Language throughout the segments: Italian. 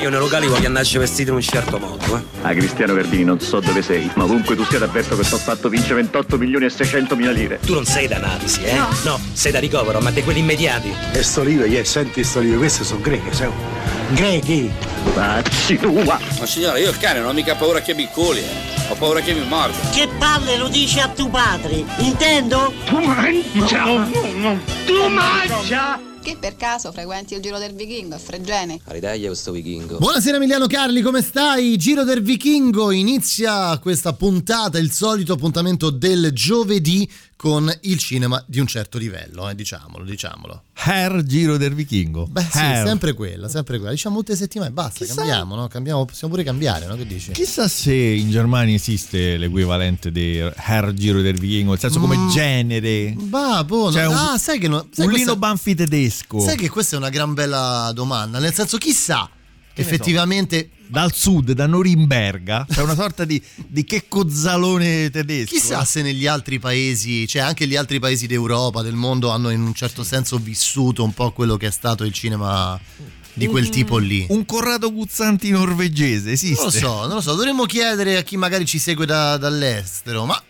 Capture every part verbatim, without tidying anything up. Io nei locali voglio andarci vestito in un certo modo, eh. Ah, Cristiano Verdini, non so dove sei, ma ovunque tu sia t'avverto che t'ho fatto vince ventotto milioni e seicentomila lire. Tu non sei da analisi, eh? No, no, sei da ricovero, ma di quelli immediati. E sto libro, yeah, senti sto libro, queste sono greche, sai? Grechi! Facci tua! Ma signora, io il cane non ho mica paura che mi coli, eh. Ho paura che mi morda. Che palle lo dici a tuo padre, intendo? Tu mangia! No, no, no. Tu mangia! Che per caso frequenti il Giro del Vichingo a Fregene? Aridaglia questo vichingo. Buonasera Emiliano Carli, come stai? Giro del Vichingo inizia questa puntata, il solito appuntamento del giovedì con il cinema di un certo livello, eh, diciamolo, diciamolo. Her, Giro del Vichingo. Beh sì, Her. sempre quella, sempre quella. Diciamo tutte le settimane, basta, chissà... cambiamo, no? Cambiamo, possiamo pure cambiare, no? Che dici? Chissà se in Germania esiste l'equivalente di Her, Giro del Vichingo, nel senso come mm. genere. Bah, boh, cioè, no. Ah, sai che no, sai un questa... Lino Banfi tedesco. Sai che questa è una gran bella domanda, nel senso chissà che effettivamente... dal sud, da Norimberga, c'è cioè una sorta di, di checozzalone tedesco. Chissà se negli altri paesi, cioè anche gli altri paesi d'Europa, del mondo, hanno in un certo senso vissuto un po' quello che è stato il cinema di quel mm. tipo lì. Un Corrado Guzzanti norvegese esiste? Non lo so, non lo so, dovremmo chiedere a chi magari ci segue da, dall'estero, ma...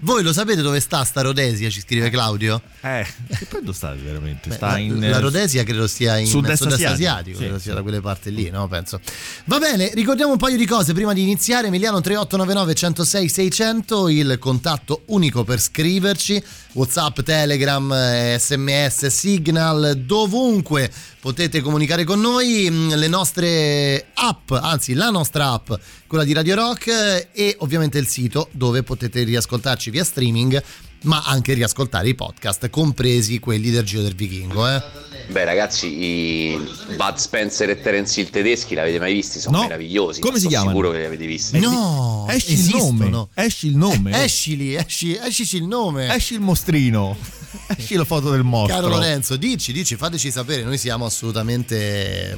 Voi lo sapete dove sta sta Rhodesia? Ci scrive Claudio. Eh, che poi dove sta veramente? Beh, sta in la Rhodesia credo sia in sud-est asiatico, sì, credo sia da quelle parti lì, no? Penso. Va bene, ricordiamo un paio di cose prima di iniziare. Emiliano tre otto nove nove centosei seicento, il contatto unico per scriverci. WhatsApp, Telegram, S M S, Signal, dovunque potete comunicare con noi, le nostre app, anzi la nostra app, quella di Radio Rock, e ovviamente il sito dove potete riascoltarci via streaming, ma anche riascoltare i podcast, compresi quelli del Giro del Vichingo, eh. Beh ragazzi, i Bud Spencer e Terence Hill tedeschi l'avete mai visti? Sono no. meravigliosi. Come si chiamano? Sicuro che li avete visti. No, esci il nome. Esci il nome. Escili, esci, escici il nome. Esci il mostrino. Esci la foto del mostro. Caro Lorenzo, dici, dici, fateci sapere, noi siamo assolutamente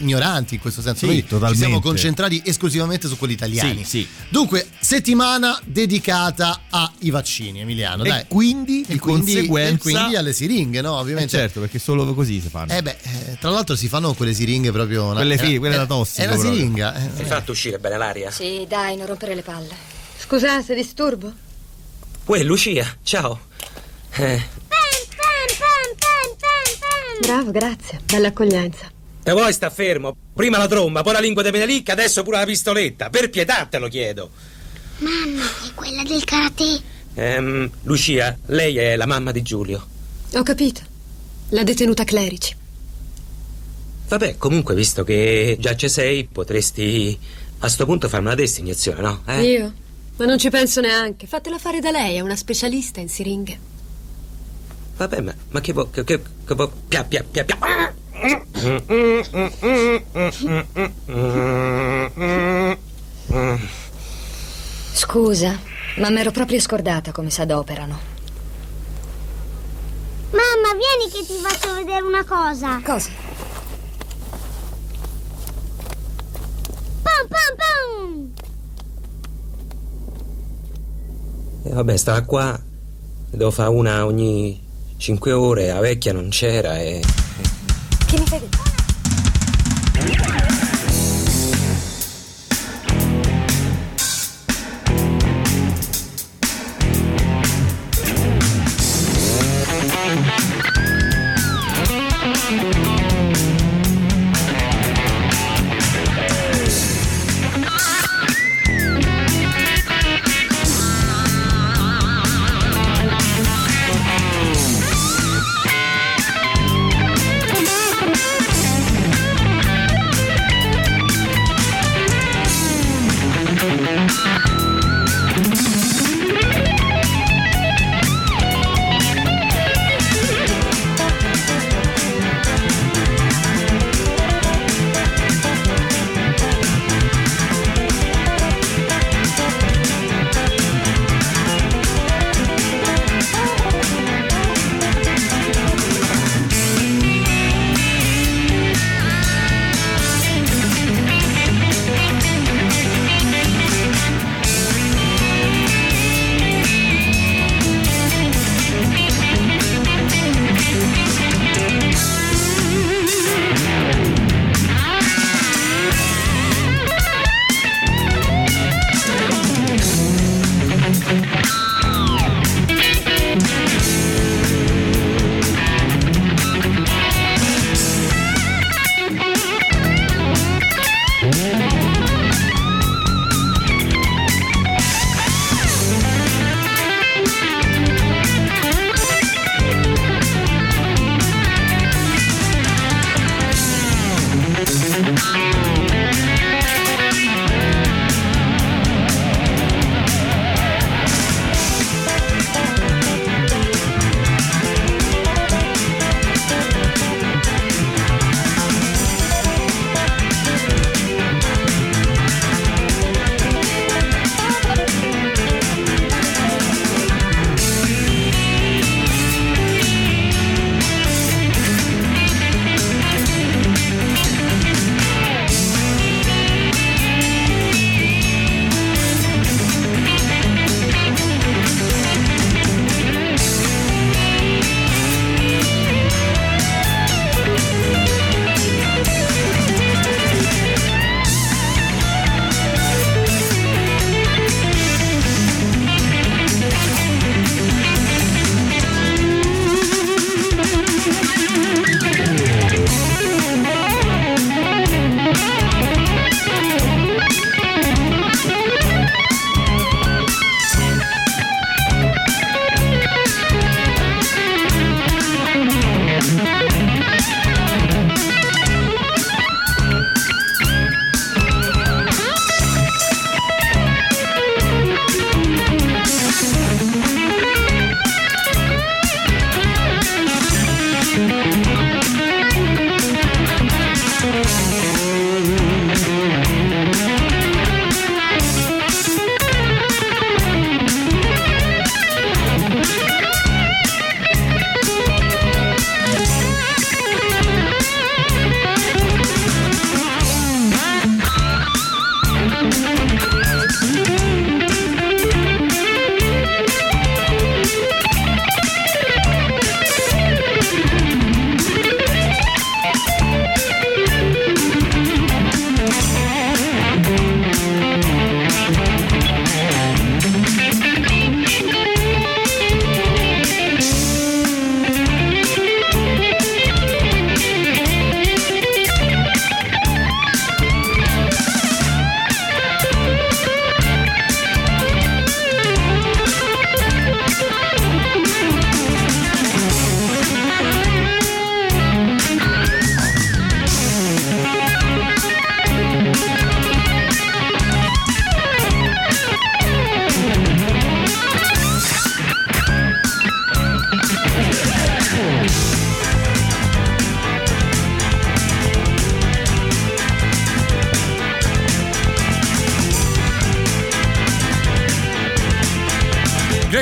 ignoranti in questo senso. Sì, totalmente. Ci siamo concentrati esclusivamente su quelli italiani. Sì, sì. Dunque, settimana dedicata ai vaccini, Emiliano. E dai. Quindi e di quindi, conseguenza e quindi alle siringhe, no? Ovviamente. Eh certo, perché solo così si fanno. Eh beh, tra l'altro si fanno quelle siringhe proprio. Quelle era, fighe, quelle era, da tossico. È la siringa. Hai fatto uscire bene l'aria? Sì, dai, non rompere le palle. Scusate, disturbo? Uè, Lucia, ciao. Eh. Bravo, grazie, bella accoglienza. E voi sta fermo, prima la tromba, poi la lingua di Benelicca, adesso pure la pistoletta, per pietà te lo chiedo. Mamma, è quella del karate. ehm, Lucia, lei è la mamma di Giulio. Ho capito, la detenuta Clerici. Vabbè, comunque visto che già ci sei, potresti a sto punto farmi una destinazione, no? Eh? Io? Ma non ci penso neanche, fatela fare da lei, è una specialista in siringhe. Vabbè, ma, ma che vo... che, che, che vo... pia pia pia pia... Scusa, ma m'ero proprio scordata come si adoperano. Mamma, vieni che ti faccio vedere una cosa. Cosa? Pom pom pom! E vabbè, stava qua. Devo fare una ogni... Cinque ore, la vecchia non c'era e... Che mi fai dire?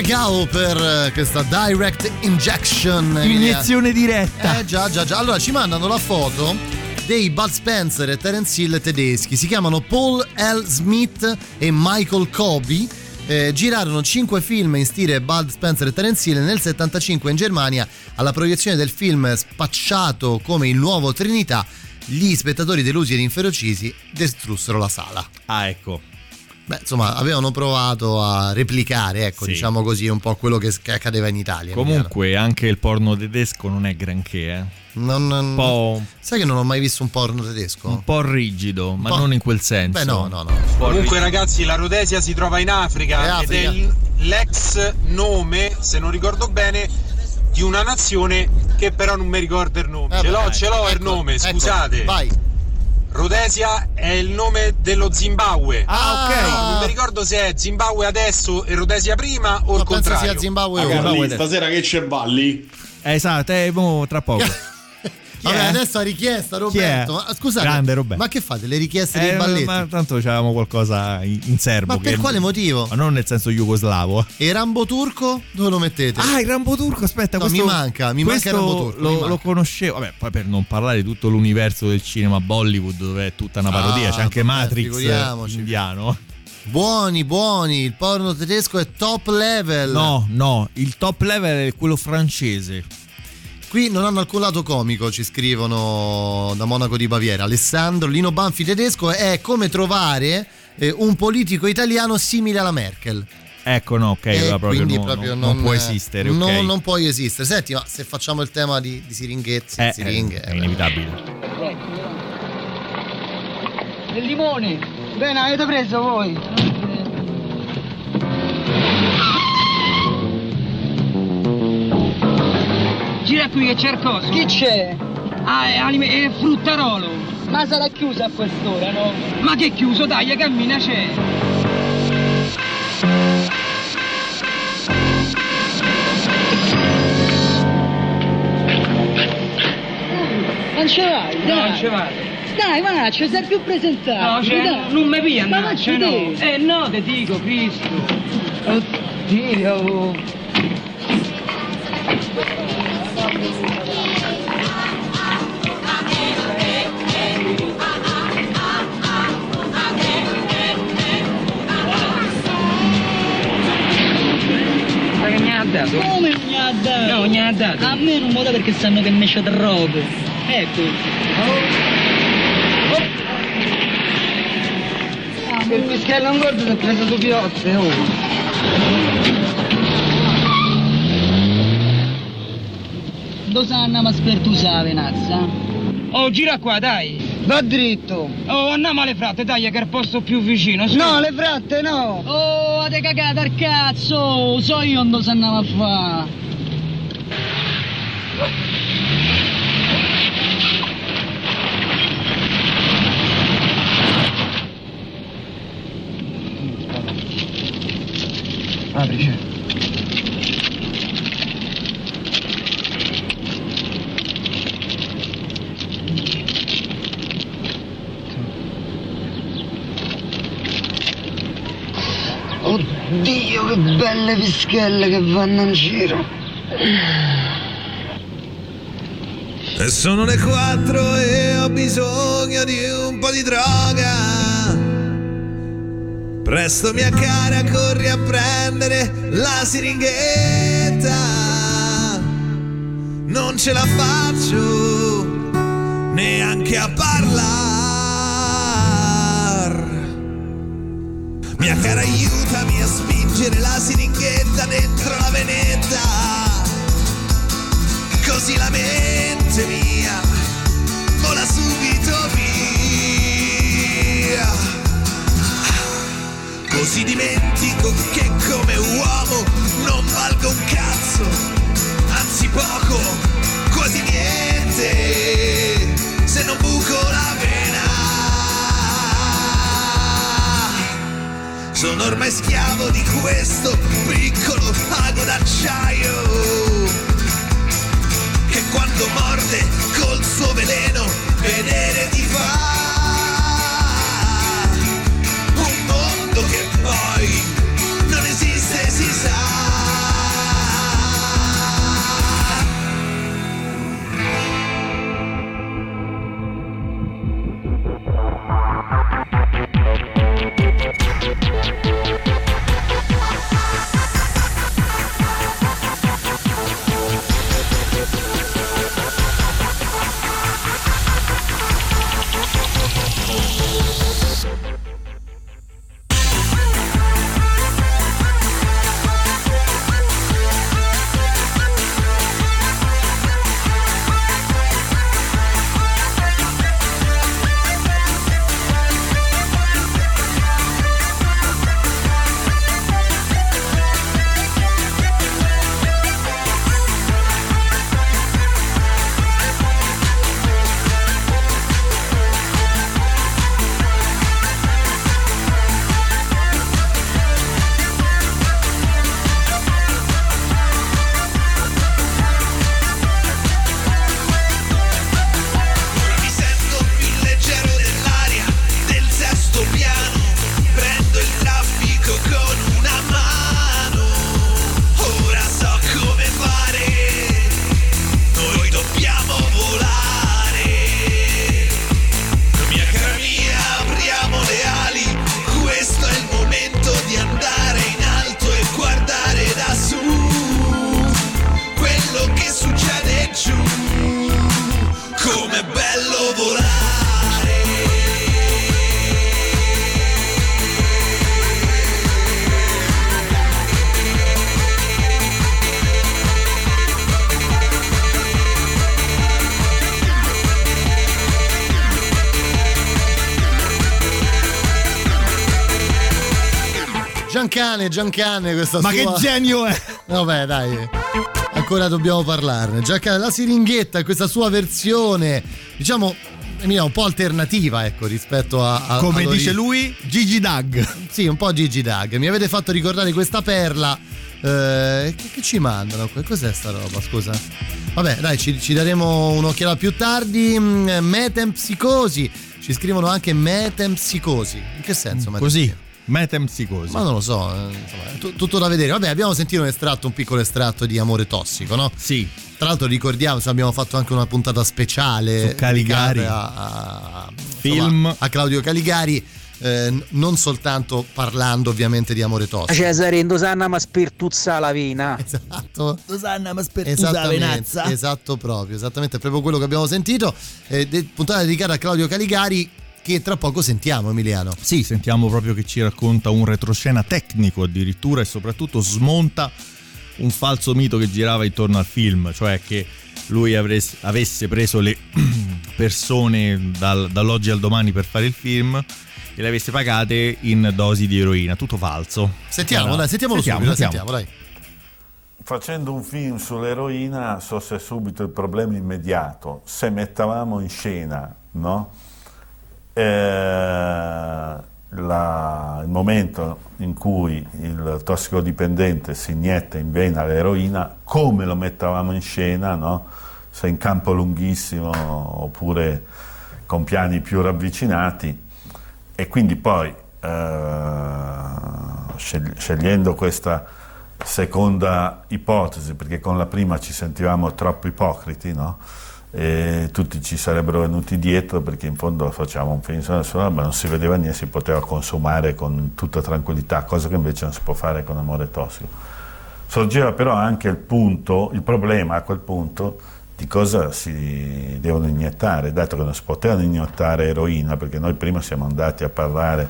Greg Howe per questa direct injection, iniezione diretta. Eh già già già. Allora ci mandano la foto dei Bud Spencer e Terence Hill tedeschi. Si chiamano Paul L. Smith e Michael Cobby. Eh, girarono cinque film in stile Bud Spencer e Terence Hill nel settantacinque in Germania. Alla proiezione del film, spacciato come il nuovo Trinità, gli spettatori delusi ed inferocisi distrussero la sala. Ah, ecco. Beh, insomma, avevano provato a replicare, ecco, sì, diciamo così, un po' quello che, che accadeva in Italia. Comunque, in anche il porno tedesco non è granché, eh. Non, non, po'... Sai che non ho mai visto un porno tedesco? Un po' rigido, ma po'... non in quel senso. Beh, no, no, no. Comunque, ragazzi, la Rhodesia si trova in Africa, ed è l'ex nome, se non ricordo bene, di una nazione che però non mi ricordo il nome. Eh ce beh, l'ho, ecco, ce l'ho ecco, il nome, scusate. Ecco, vai. Rhodesia è il nome dello Zimbabwe. Ah, ok. No, non mi ricordo se è Zimbabwe adesso e Rhodesia prima o ma il contrario. Penso sia Zimbabwe. Ah, Carli, stasera che c'è balli? Esatto, eh, mo, tra poco. Vabbè, adesso la richiesta, Roberto. Scusate, grande Roberto. Ma che fate? Le richieste eh, dei balletti? Ma tanto c'avevamo qualcosa in, in serbo. Ma per che quale motivo? Ma non nel senso jugoslavo. E Rambo turco? Dove lo mettete? Ah, il Rambo turco, aspetta, no, questo mi manca, mi manca il Rambo turco. Lo, manca. lo conoscevo. Vabbè, poi per non parlare di tutto l'universo del cinema Bollywood, dove è tutta una parodia, ah, c'è anche Matrix indiano. Buoni, buoni, il porno tedesco è top level. No, no, il top level è quello francese. Qui non hanno alcun lato comico, ci scrivono da Monaco di Baviera. Alessandro, Lino Banfi tedesco è come trovare eh, un politico italiano simile alla Merkel. Ecco, no, ok, allora proprio, no, proprio non, non può esistere. Okay. Non, non può esistere. Senti, ma se facciamo il tema di, di siringhezzi, eh, siringhe, è, è inevitabile. Del limone, bene, avete preso voi? Gira qui e cerco. Chi c'è? Ah, è, anime, è fruttarolo. Ma sarà chiusa a quest'ora, no? Ma che chiuso, dai, cammina c'è. Oh, non ce vai, dai. No, non ce vai. Dai, ma ci sei più presentato. No, cioè, dai. Non mi pia, ma non ce no. Eh, no, te dico, Cristo. Oddio. Dato. Come non mi ha dato? No, non mi ha dato. A me non mi dà perché sanno che mi c'è troppo. Ecco. Oh. Oh. Ah, per fischiarlo un gordo si è preso due piozze, oh. Dosanna ma spertusa venazza. Oh, gira qua, dai. Va dritto. Oh, andiamo alle fratte, dai, che è il posto più vicino. Sì. No, le fratte no. Oh. Fate cagata al cazzo, so io non so andavo a fa. Apri, Dio, che belle pischelle che vanno in giro. E sono le quattro e ho bisogno di un po' di droga. Presto mia cara, corri a prendere la siringhetta. Non ce la faccio neanche a parlare. Mia cara, aiutami a spingere la siringhetta dentro la venetta, così la mente mia vola subito via. Così dimentico che come uomo non valgo un cazzo, anzi poco, quasi niente, se non buco la vena. Sono ormai schiavo di questo piccolo ago d'acciaio che quando morde col suo veleno vedere ti fa. Un mondo che poi non esiste, si sa. piano, prendo il traffico con una mano. Ora so come fare, noi dobbiamo volare. Mia cara mia, apriamo le ali, questo è il momento di andare in alto e guardare da su quello che succede giù. Com'è bello volare. Giancane, Giancane, questa ma sua... Ma che genio è! Vabbè, dai, ancora dobbiamo parlarne. Giancane, la siringhetta, questa sua versione, diciamo, un po' alternativa, ecco, rispetto a... a Come a dice lui, Gigi Dag. Sì, un po' Gigi Dag. Mi avete fatto ricordare questa perla. Eh, che, che ci mandano? Cos'è sta roba, scusa? Vabbè, dai, ci, ci daremo un'occhiata più tardi. Metempsicosi. Ci scrivono anche metempsicosi. In che senso? Metempsicosi? Così. Metempsicosi. Ma non lo so, insomma, t- tutto da vedere. Vabbè, abbiamo sentito un estratto, un piccolo estratto di Amore Tossico, no? Sì. Tra l'altro ricordiamo, cioè, abbiamo fatto anche una puntata speciale su Caligari, a, a, film, insomma, a Claudio Caligari, eh, non soltanto parlando ovviamente di Amore Tossico. Cesare, Dosanna ma spertuzza la vena. Esatto. Dosanna ma spertuzza la venazza. Esatto, proprio, esattamente, proprio quello che abbiamo sentito, eh, de- puntata dedicata a Claudio Caligari, che tra poco sentiamo, Emiliano. Sì, sentiamo proprio che ci racconta un retroscena tecnico addirittura, e soprattutto smonta un falso mito che girava intorno al film, cioè che lui avres- avesse preso le persone dal- dall'oggi al domani per fare il film e le avesse pagate in dosi di eroina. Tutto falso. Sentiamo, allora, dai, sentiamolo sentiamo, subito, sentiamo. Sentiamo, dai. Facendo un film sull'eroina sorse subito il problema immediato. Se mettavamo in scena, no? Eh, la, il momento in cui il tossicodipendente si inietta in vena l'eroina, come lo mettavamo in scena, no? Se in campo lunghissimo oppure con piani più ravvicinati, e quindi poi eh, scegliendo questa seconda ipotesi, perché con la prima ci sentivamo troppo ipocriti, no? E tutti ci sarebbero venuti dietro, perché in fondo facciamo un film sulla, ma non si vedeva niente, si poteva consumare con tutta tranquillità, cosa che invece non si può fare con Amore Tossico. Sorgeva però anche il punto, il problema a quel punto di cosa si devono iniettare, dato che non si potevano iniettare eroina, perché noi prima siamo andati a parlare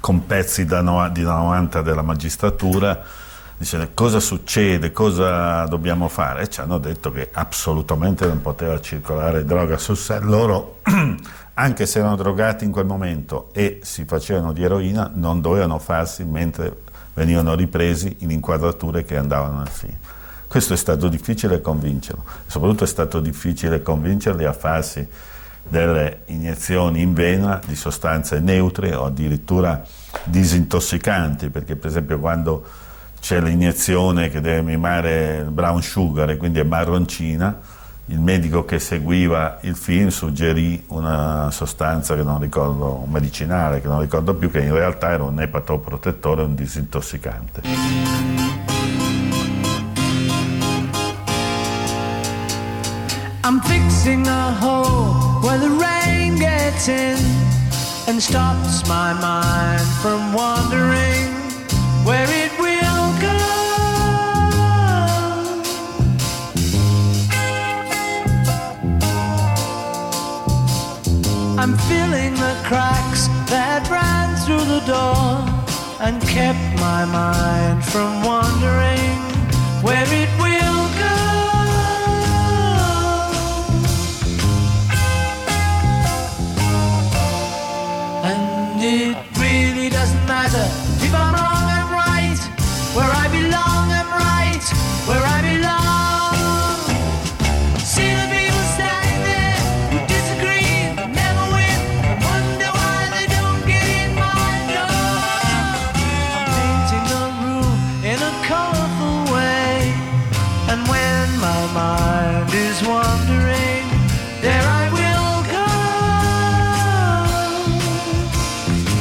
con pezzi da no, di novanta della magistratura, dicendo cosa succede, cosa dobbiamo fare, e ci hanno detto che assolutamente non poteva circolare droga sul set. Loro, anche se erano drogati in quel momento e si facevano di eroina, non dovevano farsi mentre venivano ripresi in inquadrature che andavano al film. Questo è stato difficile convincerlo, soprattutto è stato difficile convincerli a farsi delle iniezioni in vena di sostanze neutre o addirittura disintossicanti, perché per esempio quando c'è l'iniezione che deve mimare il brown sugar e quindi è marroncina, il medico che seguiva il film suggerì una sostanza che non ricordo, un medicinale che non ricordo più, che in realtà era un epatoprotettore, un disintossicante. I'm fixing a hole where the rain gets in and stops my mind from wandering where it will. I'm filling the cracks that ran through the door and kept my mind from wandering where it will go. And it really doesn't matter if I'm wrong, I'm right. Where I belong, I'm right. Where I belong. Wandering, there I will go.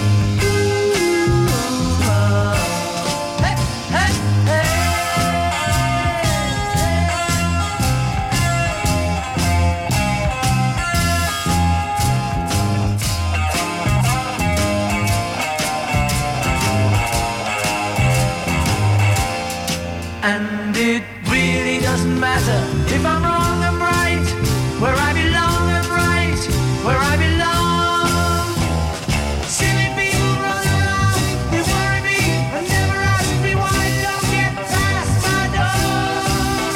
If I'm wrong, I'm right. Where I belong, I'm right. Where I belong. Silly people run around. They worry me and never ask me why I don't get past my door.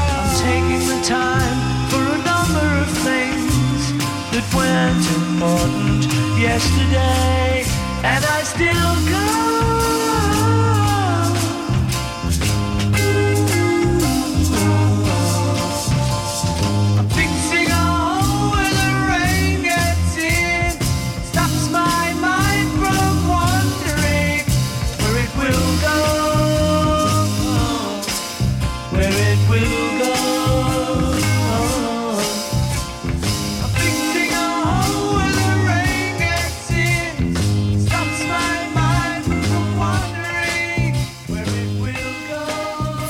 I'm taking the time for a number of things that weren't important yesterday, and I still go.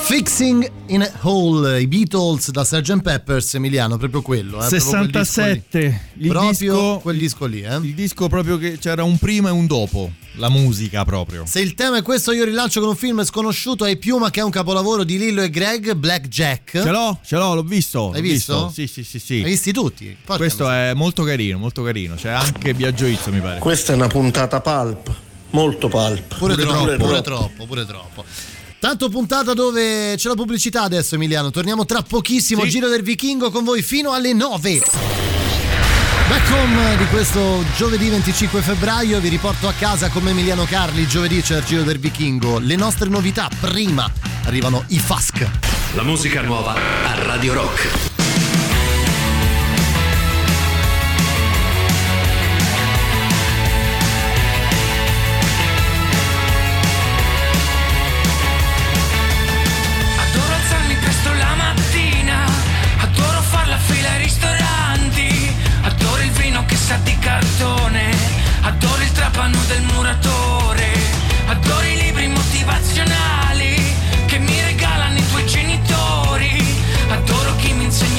Fixing in a Hole, i Beatles da sergeant Pepper's, Emiliano, proprio quello. Eh, sessantasette, proprio quel disco lì, il proprio disco, quel disco lì. Eh. Il disco proprio che c'era un prima e un dopo, la musica proprio. Se il tema è questo, io rilancio con un film sconosciuto ai Piuma, che è un capolavoro di Lillo e Greg, Black Jack. Ce l'ho, ce l'ho, l'ho visto. L'hai l'ho visto? visto? Sì, sì, sì, sì. Hai visti tutti? Porca questo me. È molto carino, molto carino. C'è anche Biagio Izzo, mi pare. Questa è una puntata pulp, molto pulp. Pure, pure, troppo, pure troppo, pure troppo, pure troppo. Tanto puntata dove c'è la pubblicità adesso, Emiliano. Torniamo tra pochissimo, sì. Giro del Vichingo con voi fino alle nove. Back home di questo giovedì venticinque febbraio. Vi riporto a casa come Emiliano Carli. Giovedì c'è il Giro del Vichingo. Le nostre novità, prima arrivano i Fask. La musica nuova a Radio Rock. Motivazionali che mi regalano i tuoi genitori, adoro chi mi insegna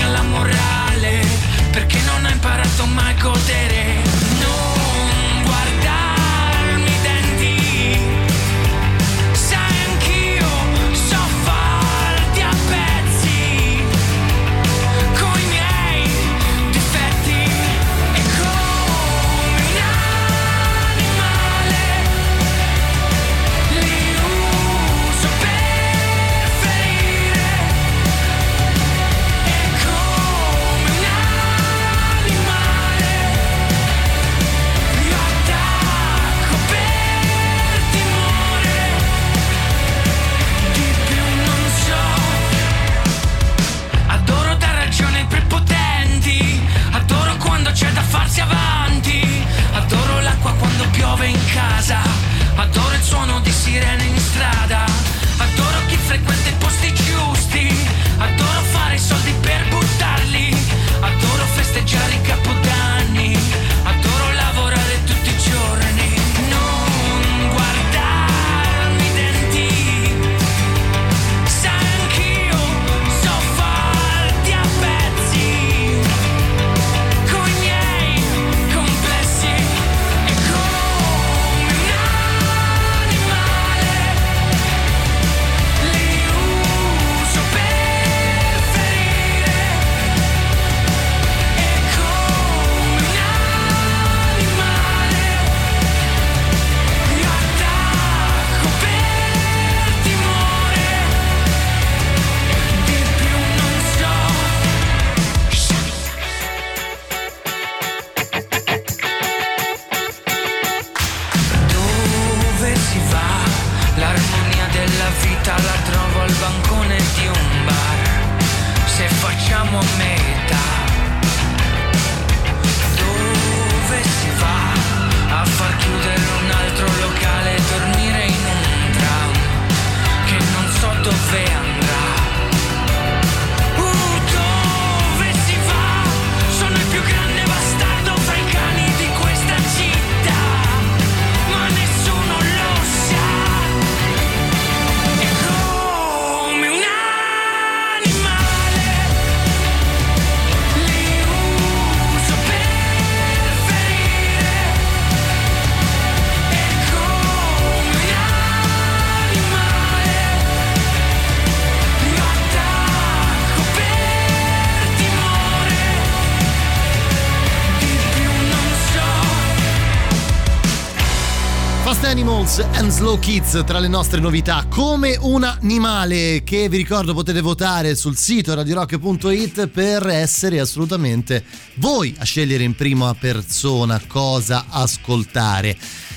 Glass Animals and Slow Kids tra le nostre novità. Come un animale, che vi ricordo potete votare sul sito radio rock punto it per essere assolutamente voi a scegliere in prima persona cosa ascoltare.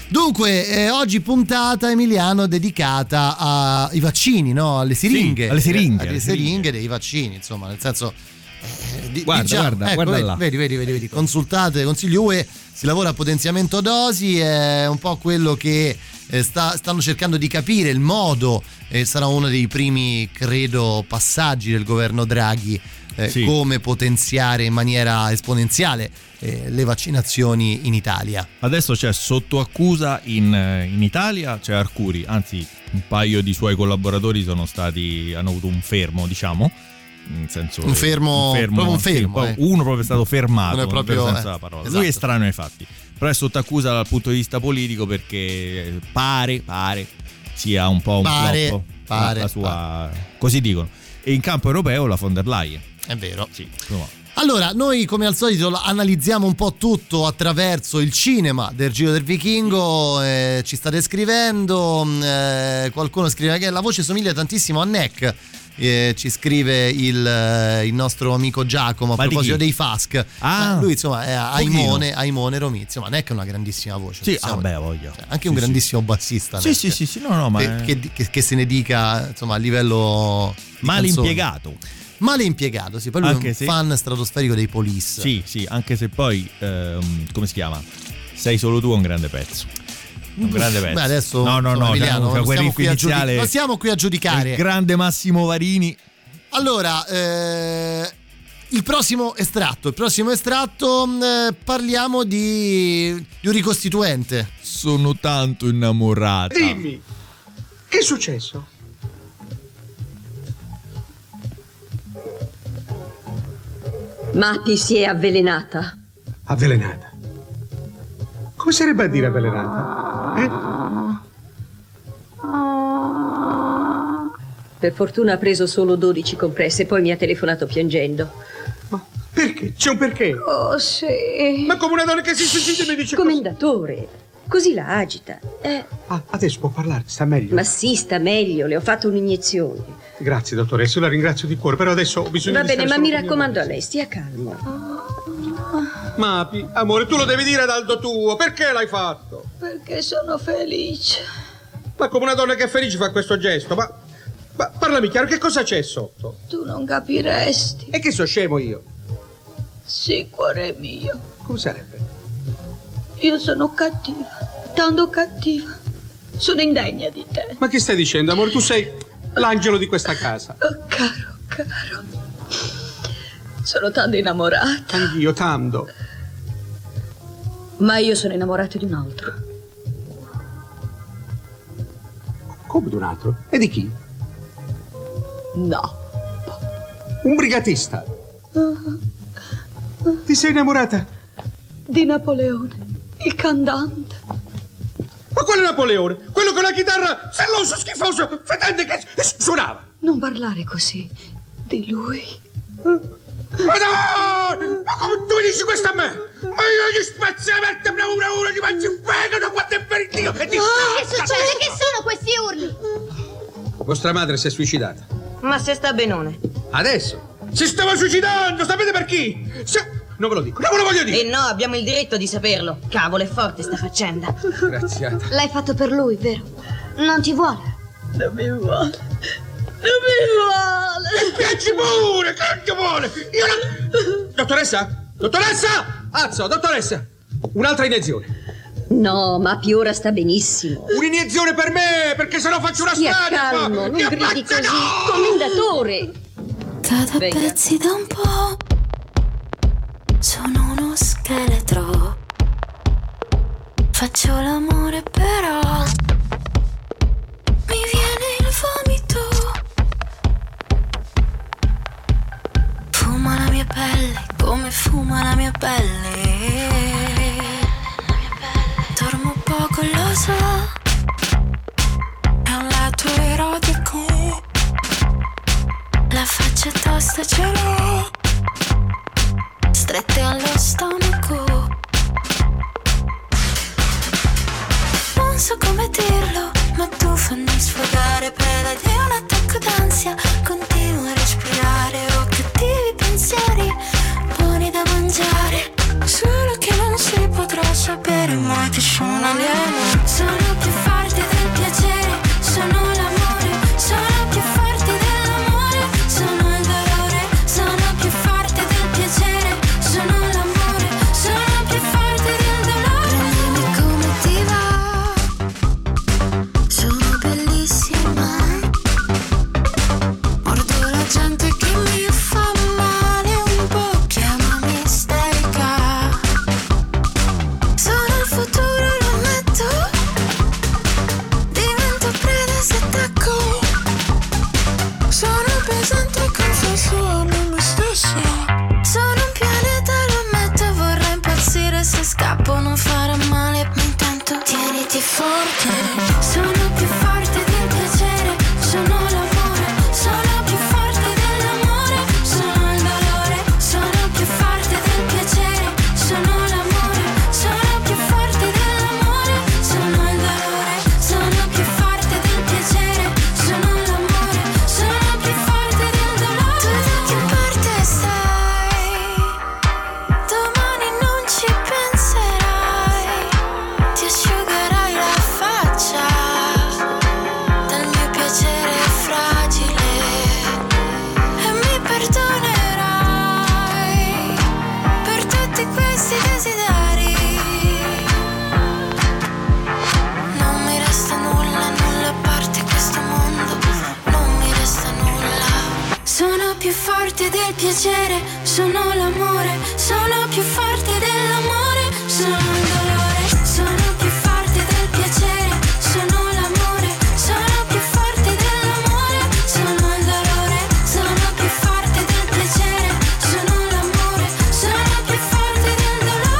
Dunque, eh, oggi puntata, Emiliano, dedicata a, ai vaccini, no? Alle siringhe. Sì, alle siringhe. Eh, alle siringhe dei vaccini, insomma, nel senso... Eh, di, guarda, diciamo, guarda, ecco, guarda vedi, là. Vedi, vedi, vedi, vedi, consultate, consiglio U E, si lavora a potenziamento dosi, è un po' quello che... Sta, stanno cercando di capire il modo, eh, sarà uno dei primi, credo, passaggi del governo Draghi, eh, sì. come potenziare in maniera esponenziale eh, le vaccinazioni in Italia. Adesso c'è sotto accusa in, in Italia, c'è Arcuri, anzi un paio di suoi collaboratori sono stati, hanno avuto un fermo, diciamo, in senso un fermo, un fermo, proprio un fermo sì, eh. uno proprio è stato fermato, non è proprio, non è senza eh, la parola. Esatto. Lui è strano ai fatti, però è sotto accusa dal punto di vista politico perché pare pare sia un po' un pare, flop pare, la sua pare. Così dicono. E in campo europeo la von der Leyen è vero sì no. Allora, noi come al solito analizziamo un po' tutto attraverso il cinema del Giro del Vichingo, eh, ci state scrivendo, eh, qualcuno scrive che la voce somiglia tantissimo a Neck, eh, ci scrive il, il nostro amico Giacomo a Ma proposito dei F A S C. Ah, lui insomma è Aimone, Aimone Romizio, ma Neck è una grandissima voce. Sì, possiamo... vabbè, voglio. Cioè, anche sì, un grandissimo sì. bassista. Sì, sì, sì, sì, no, no, ma che, è... che, che, che se ne dica, insomma, a livello mal impiegato. Male impiegato, sì, poi lui anche è un se... fan stratosferico dei Police. Sì, sì, anche se poi, ehm, come si chiama? Sei solo tu, un grande pezzo. Un grande pezzo. Beh, adesso no, no, no, Emiliano, non, siamo qui iniziale, giudic- non siamo qui a giudicare. Il grande Massimo Varini. Allora, eh, il prossimo estratto, il prossimo estratto eh, parliamo di, di un ricostituente. Sono tanto innamorata. Dimmi, che è successo? Matti si è avvelenata. Avvelenata? Come sarebbe a dire avvelenata? Eh? Per fortuna ha preso solo dodici compresse, poi mi ha telefonato piangendo. Ma perché? C'è un perché? Oh, sì. Ma come una donna che si suicida mi dice così? Commendatore, così la agita. Eh. Ah, adesso può parlare, sta meglio. Ma sì, sta meglio, le ho fatto un'iniezione. Grazie dottoressa, la ringrazio di cuore, però adesso ho bisogno Va di... Va bene, ma mi raccomando a lei, stia calmo. Mapi, amore, tu lo devi dire ad Aldo tuo, perché l'hai fatto? Perché sono felice. Ma come una donna che è felice fa questo gesto, ma... ma parlami chiaro, che cosa c'è sotto? Tu non capiresti. E che so scemo io? Sì, cuore mio. Come sarebbe? Io sono cattiva, tanto cattiva. Sono indegna di te. Ma che stai dicendo, amore? Tu sei... l'angelo di questa casa. Oh, caro, caro. Sono tanto innamorata. Anch'io, tanto. Ma io sono innamorata di un altro. Come di un altro? E di chi? No. Un brigatista. Uh, uh, Ti sei innamorata? Di Napoleone, il cantante. Ma quale Napoleone? Quello con la chitarra felloso, schifoso, fetente che suonava. Non parlare così di lui. Ma no! Ma come tu dici questo a me? Ma io gli spazio la vertebra uno a uno, gli faccio un fegato, quanto è per Dio che ti... No, che succede? Che sono questi urli? Vostra madre si è suicidata. Ma se sta benone. Adesso? Si stava suicidando, sapete per chi? Se... Non ve lo dico, non ve lo voglio dire! E eh no, abbiamo il diritto di saperlo. Cavolo, è forte sta faccenda. Graziata. L'hai fatto per lui, vero? Non ti vuole. Non mi vuole. Non mi vuole. Mi piace pure, che non ti vuole. Io non... Dottoressa? Dottoressa? Azzo, dottoressa. Un'altra iniezione. No, ma più ora sta benissimo. Un'iniezione per me, perché sennò faccio una storia. Stia calmo, non gridi così. No! Commendatore. Tata pezzi da un po'. Sono uno scheletro, faccio l'amore però mi viene il vomito, fuma la mia pelle come fuma la mia pelle, la mia pelle. Dormo poco, lo so, è un lato erotico, la faccia tosta ce l'ho, strette allo stomaco. so come dirlo, ma tu fanno sfogare preda di un attacco d'ansia. Continua a respirare, ho cattivi pensieri, buoni da mangiare, solo che non si potrà sapere mai che sono un alieno. Sono più forte del piacere, sono l'amore, sono più forte dell'amore, sono il dolore, sono più forte del piacere, sono l'amore, sono più forte del dolore. Prendimi come ti va, sono bellissima, mordo la gente che mi fa male un po', chiamami isterica, sono il futuro, lo metto, divento preda se attacco, sono pesante e confesso a me stessa, sono un pianeta, lo metto, vorrei impazzire se scappo, non farà male, ma intanto tieniti forte, sono più forte del piacere, sono l'amore, sono più forte dell'amore, sono il dolore, sono più forte del piacere, sono l'amore, sono più forte dell'amore, sono il dolore, sono più forte del piacere, sono l'amore, sono più forte del dolore. Tu da che parte stai? Domani non ci penserai, ti asciugherai la faccia dal mio piacere fragile e mi perdonerai per tutti questi desideri. Non mi resta nulla, nulla a parte questo mondo, non mi resta nulla. Sono più forte del piacere, sono l'amore, sono più forte dell'amore, sono il dolore, sono più forte del piacere, sono l'amore, sono più forte dell'amore, sono il dolore, sono più forte del piacere, sono l'amore, sono più forte del dolore.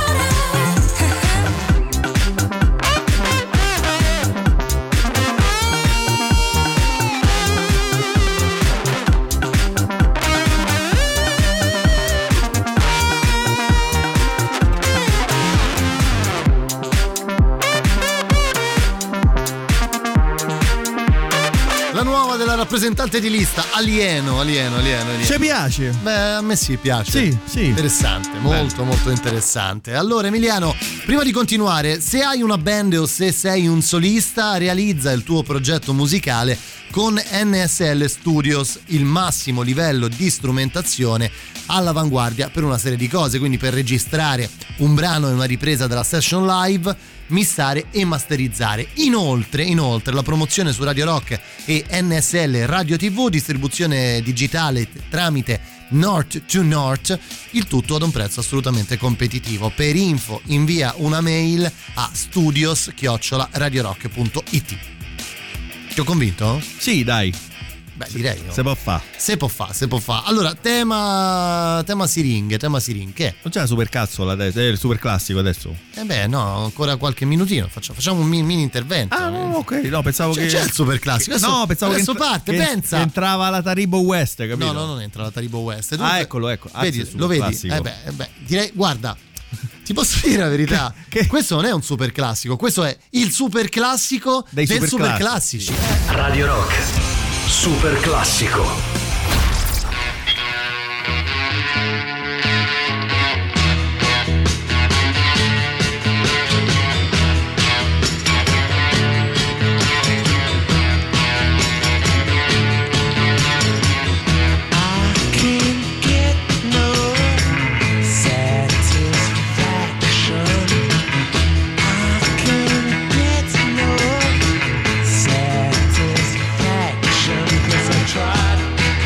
La nuova della rappresentante di lista, alieno, alieno, alieno, alieno. Ci piace? Beh, a me sì, piace. Sì, sì. Interessante, molto, molto interessante. Allora, Emiliano, prima di continuare, se hai una band o se sei un solista, realizza il tuo progetto musicale con N S L Studios, il massimo livello di strumentazione all'avanguardia per una serie di cose, quindi per registrare un brano e una ripresa della session live, mixare e masterizzare. Inoltre, inoltre la promozione su Radio Rock e N S L Radio tivù, distribuzione digitale tramite North to North, il tutto ad un prezzo assolutamente competitivo. Per info invia una mail a studios chiocciola radio rock punto it. Ti ho convinto? Sì, dai. Beh, direi no. Se può fa. Se può fa, se può fa. Allora, tema tema siringhe, tema siringhe. Che è? Non c'è la supercazzola adesso, è il super classico adesso. Eh beh, no, ancora qualche minutino, facciamo, facciamo un mini, mini intervento. Ah, no, ok, no, pensavo c'è, che c'è il super classico. Adesso, no, pensavo adesso che parte, che pensa. Che entrava la Taribo West, capito? No, no, non entra la Taribo West. Dunque, ah, eccolo, ecco. Vedi, lo vedi? Classico. Eh beh, eh beh, direi, guarda, ti posso dire la verità? Che, che... questo non è un super classico, questo è il super classico dei del super classici. Radio Rock. Super classico. Tried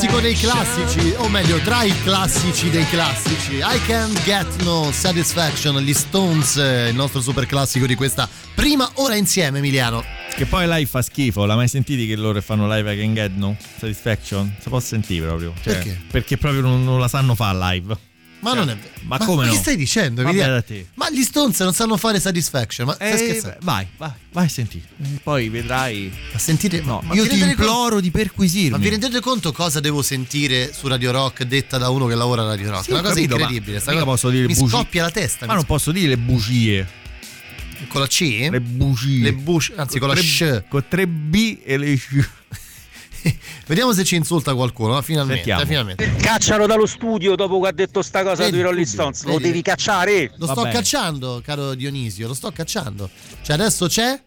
classico dei classici, o meglio tra i classici dei classici, I Can't Get No Satisfaction, gli Stones, il nostro super classico di questa prima ora insieme, Emiliano. Che poi live fa schifo, l'ha mai sentiti che loro fanno live I Can't Get No Satisfaction? Si può sentire proprio, cioè, perché? Perché proprio non, non la sanno fare live. Ma cioè, non è vero. Ma, ma come no? Che stai dicendo? Vabbè, te. Ma gli Stones non sanno fare Satisfaction. Ma stai scherzando? Vai, vai, vai a sentire. Poi vedrai. Ma sentite, no, ma io ti imploro con... di perquisirmi. Ma vi rendete conto cosa devo sentire su Radio Rock detta da uno che lavora a Radio Rock? Sì, una cosa capito, incredibile. Ma posso dire mi bugie. Scoppia la testa. Ma non scoppia. Posso dire le bugie. Con la C? Le bugie. Le bugie. Anzi, con, con la C. Con tre B e le C. Vediamo se ci insulta qualcuno. Finalmente, eh, finalmente. Caccialo dallo studio dopo che ha detto sta cosa sui Rolling Stones. Lo devi cacciare. Lo Va sto bene. cacciando, caro Dionisio. Lo sto cacciando. Cioè adesso c'è.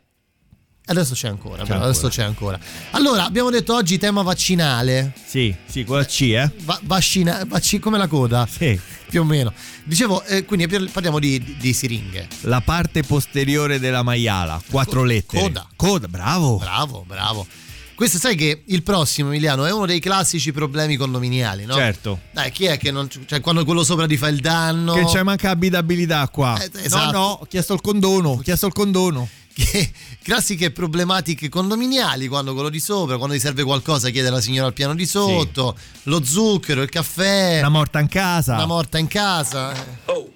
Adesso c'è ancora, c'è però, ancora. Adesso c'è ancora. Allora, abbiamo detto oggi tema vaccinale. Sì, sì, con la C, eh? Va- vaccina, vac- come la coda? Sì. Più o meno. Dicevo, eh, quindi parliamo di, di, di siringhe. La parte posteriore della maiala, quattro Co- lettere. Coda. Coda, bravo. Bravo, bravo. Questo sai che il prossimo, Emiliano, è uno dei classici problemi condominiali, no? Certo. Dai, chi è che non... Cioè, quando quello sopra ti fa il danno... Che c'è manca abitabilità qua. Eh, esatto. No, no, ho chiesto il condono, ho chiesto il condono. Che classiche problematiche condominiali, quando quello di sopra, quando ti serve qualcosa chiede la signora al piano di sotto, sì. Lo zucchero, il caffè... Una morta in casa. Una morta in casa. Oh.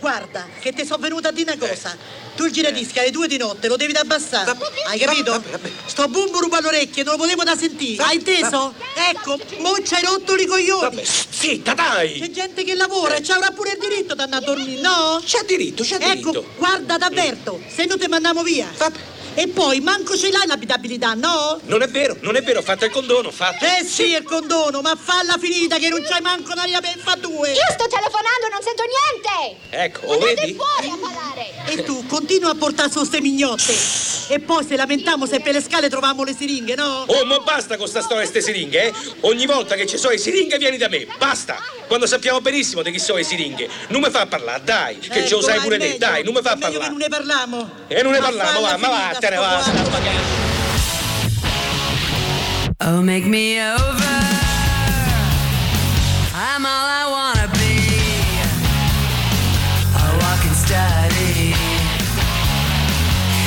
Guarda, che ti sono venuta a dire una cosa. Tu il giradischi alle due di notte, lo devi abbassare. Hai capito? Sto bumbo ruba l'orecchie, non lo potevo da sentire. Hai inteso? Ecco, mo c'hai rotto i coglioni. Zitta, dai! C'è gente che lavora e c'avrà pure il diritto di andare a dormire, no? C'è diritto, c'è diritto. Ecco, guarda, t'avverto, se no te mandiamo via. E poi manco ce l'hai l'abitabilità, no? Non è vero, non è vero, fate il condono, fate. Eh sì, il condono, ma falla finita che non c'hai manco l'aria per fa due. Io sto telefonando, non sento niente. Ecco, andate vedi? Fuori a parlare. E tu continua a portare su ste mignotte. E poi se lamentiamo se per le scale troviamo le siringhe, no? Oh, ma basta con sta storia ste siringhe, eh? Ogni volta che ci sono le siringhe vieni da me, basta. Quando sappiamo benissimo di chi sono le siringhe. Non mi fa parlare, dai, che ecco, ce lo sai pure te, dai, non mi fa parlare. Che non ne parliamo. E non ne parliamo, va, ma va. Oh, make me over, I'm all I wanna be, a walking study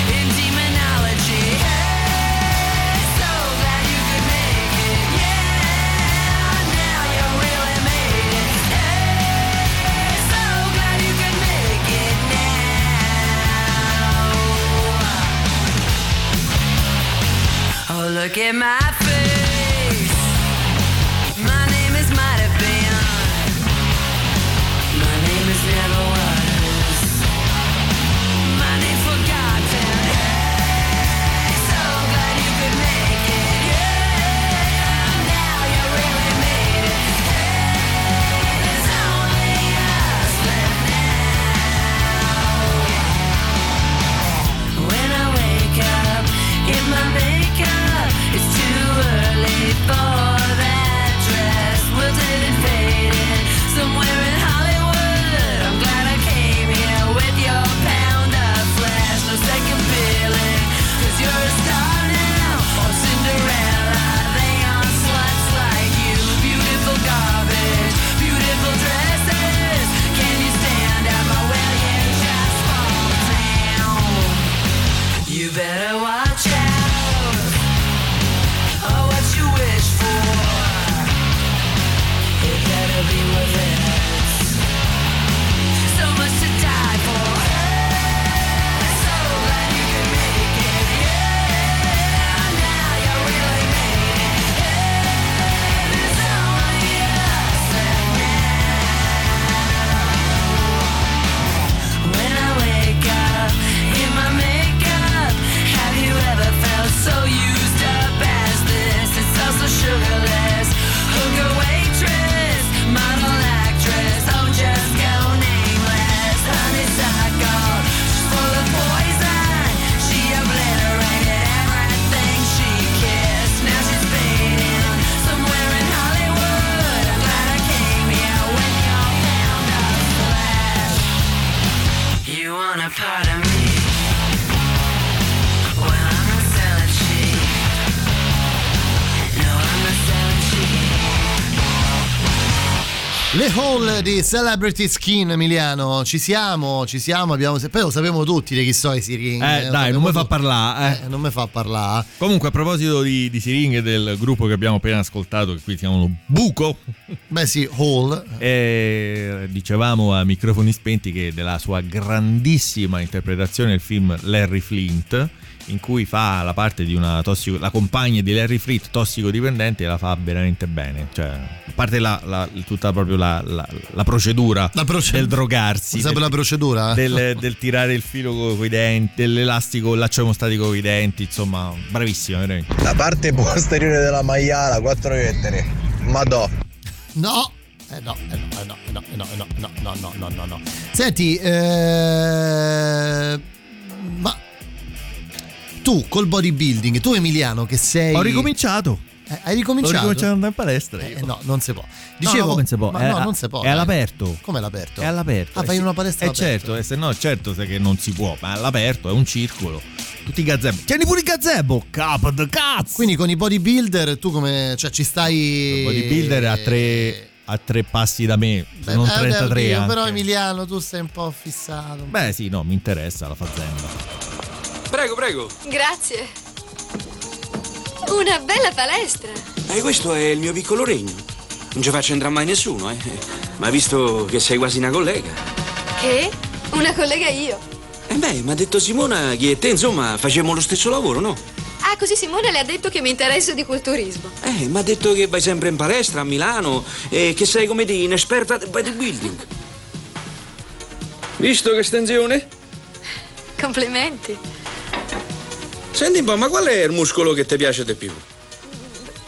in demonology, hey, so glad you could make it, yeah, now you really made it, hey, so glad you could make it now. Oh, look at my face. Hall di Celebrity Skin. Emiliano, ci siamo, ci siamo, abbiamo, poi lo sapevamo tutti di chi so i siringhe. Eh, dai, non mi fa parlare. Eh. Eh, non mi fa parlare. Comunque, a proposito di, di siringhe del gruppo che abbiamo appena ascoltato, che qui chiamano Buco. Beh sì, Hall. E dicevamo a microfoni spenti che della sua grandissima interpretazione del film Larry Flint, in cui fa la parte di una tossico, la compagna di Larry Flint, tossicodipendente, e la fa veramente bene, cioè a parte la, la, tutta proprio la, la, la procedura la proce- del drogarsi del, la procedura del, del tirare il filo coi denti, dell'elastico, laccio emostatico coi denti, insomma bravissima veramente. La parte posteriore della maiala, quattro lettere, madò. No. Eh no, eh no, eh no, eh no, eh no, no, no, no, no, no, no. Senti, eh... ma tu col bodybuilding, tu Emiliano che sei... Ho ricominciato. Eh, hai ricominciato? Ho ricominciato andare in palestra. Eh, no, non si può. Dicevo, no, non si può. Ma è, no, non si può. È all'aperto. Come è all'aperto? È all'aperto. Ah, vai in una palestra all'aperto. Eh certo, eh, se no, certo che non si può, ma all'aperto è un circolo. Tutti i gazebo. Tieni pure il gazebo, capo de cazzo. Quindi con i bodybuilder tu come... cioè ci stai... Il bodybuilder ha tre... a tre passi da me, beh, non trentatré. Io però Emiliano tu sei un po' fissato. Beh sì, no, mi interessa la faccenda. Prego, prego. Grazie. Una bella palestra. E questo è il mio piccolo regno. Non ci faccio entrare mai nessuno, eh. Ma visto che sei quasi una collega. Che? Una collega io? Eh beh, mi ha detto Simona che te insomma facevamo lo stesso lavoro, no? Ah, così Simone le ha detto che mi interesso di culturismo. Eh, mi ha detto che vai sempre in palestra a Milano e che sei, come dire, inesperta di bodybuilding. Visto che estensione? Complimenti. Senti un po', ma qual è il muscolo che ti piace di più? V-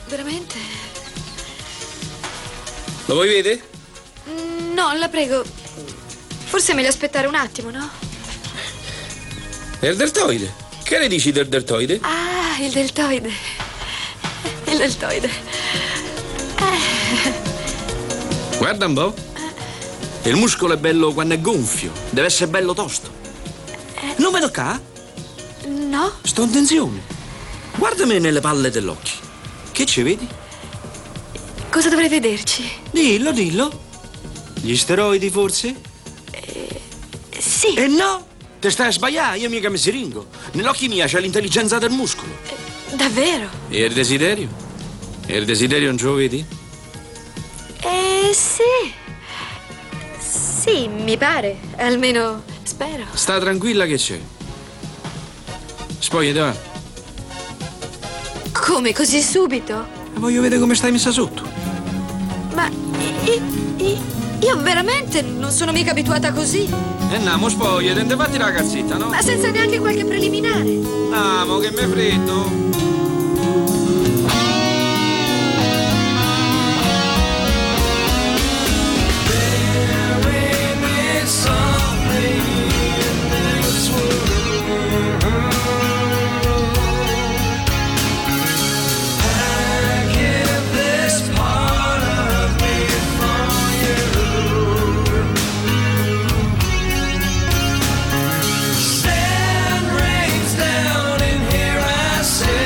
veramente? Lo vuoi vedere? No, la prego. Forse è meglio aspettare un attimo, no? È il deltoide. Che ne dici del deltoide? Ah, il deltoide. Il deltoide. Eh. Guarda un po'. Il muscolo è bello quando è gonfio. Deve essere bello tosto. Eh. Non mi tocca? No. Sto in tensione. Guardami nelle palle dell'occhio. Che ci vedi? Cosa dovrei vederci? Dillo, dillo. Gli steroidi forse? Eh, sì. E no? Te stai a sbagliare, io mica mi siringo. Nell'occhio mia c'è l'intelligenza del muscolo. Eh, davvero? E il desiderio? E il desiderio non ce lo vedi? Eh, sì. Sì, mi pare. Almeno, spero. Sta tranquilla che c'è. Spogliati, va. Come, così subito? Voglio vedere come stai messa sotto. Ma... I, i, io veramente non sono mica abituata così. E andiamo, spoglia, tende fatti la cazzetta, no? Ma senza neanche qualche preliminare. Andiamo, che mi è freddo. Say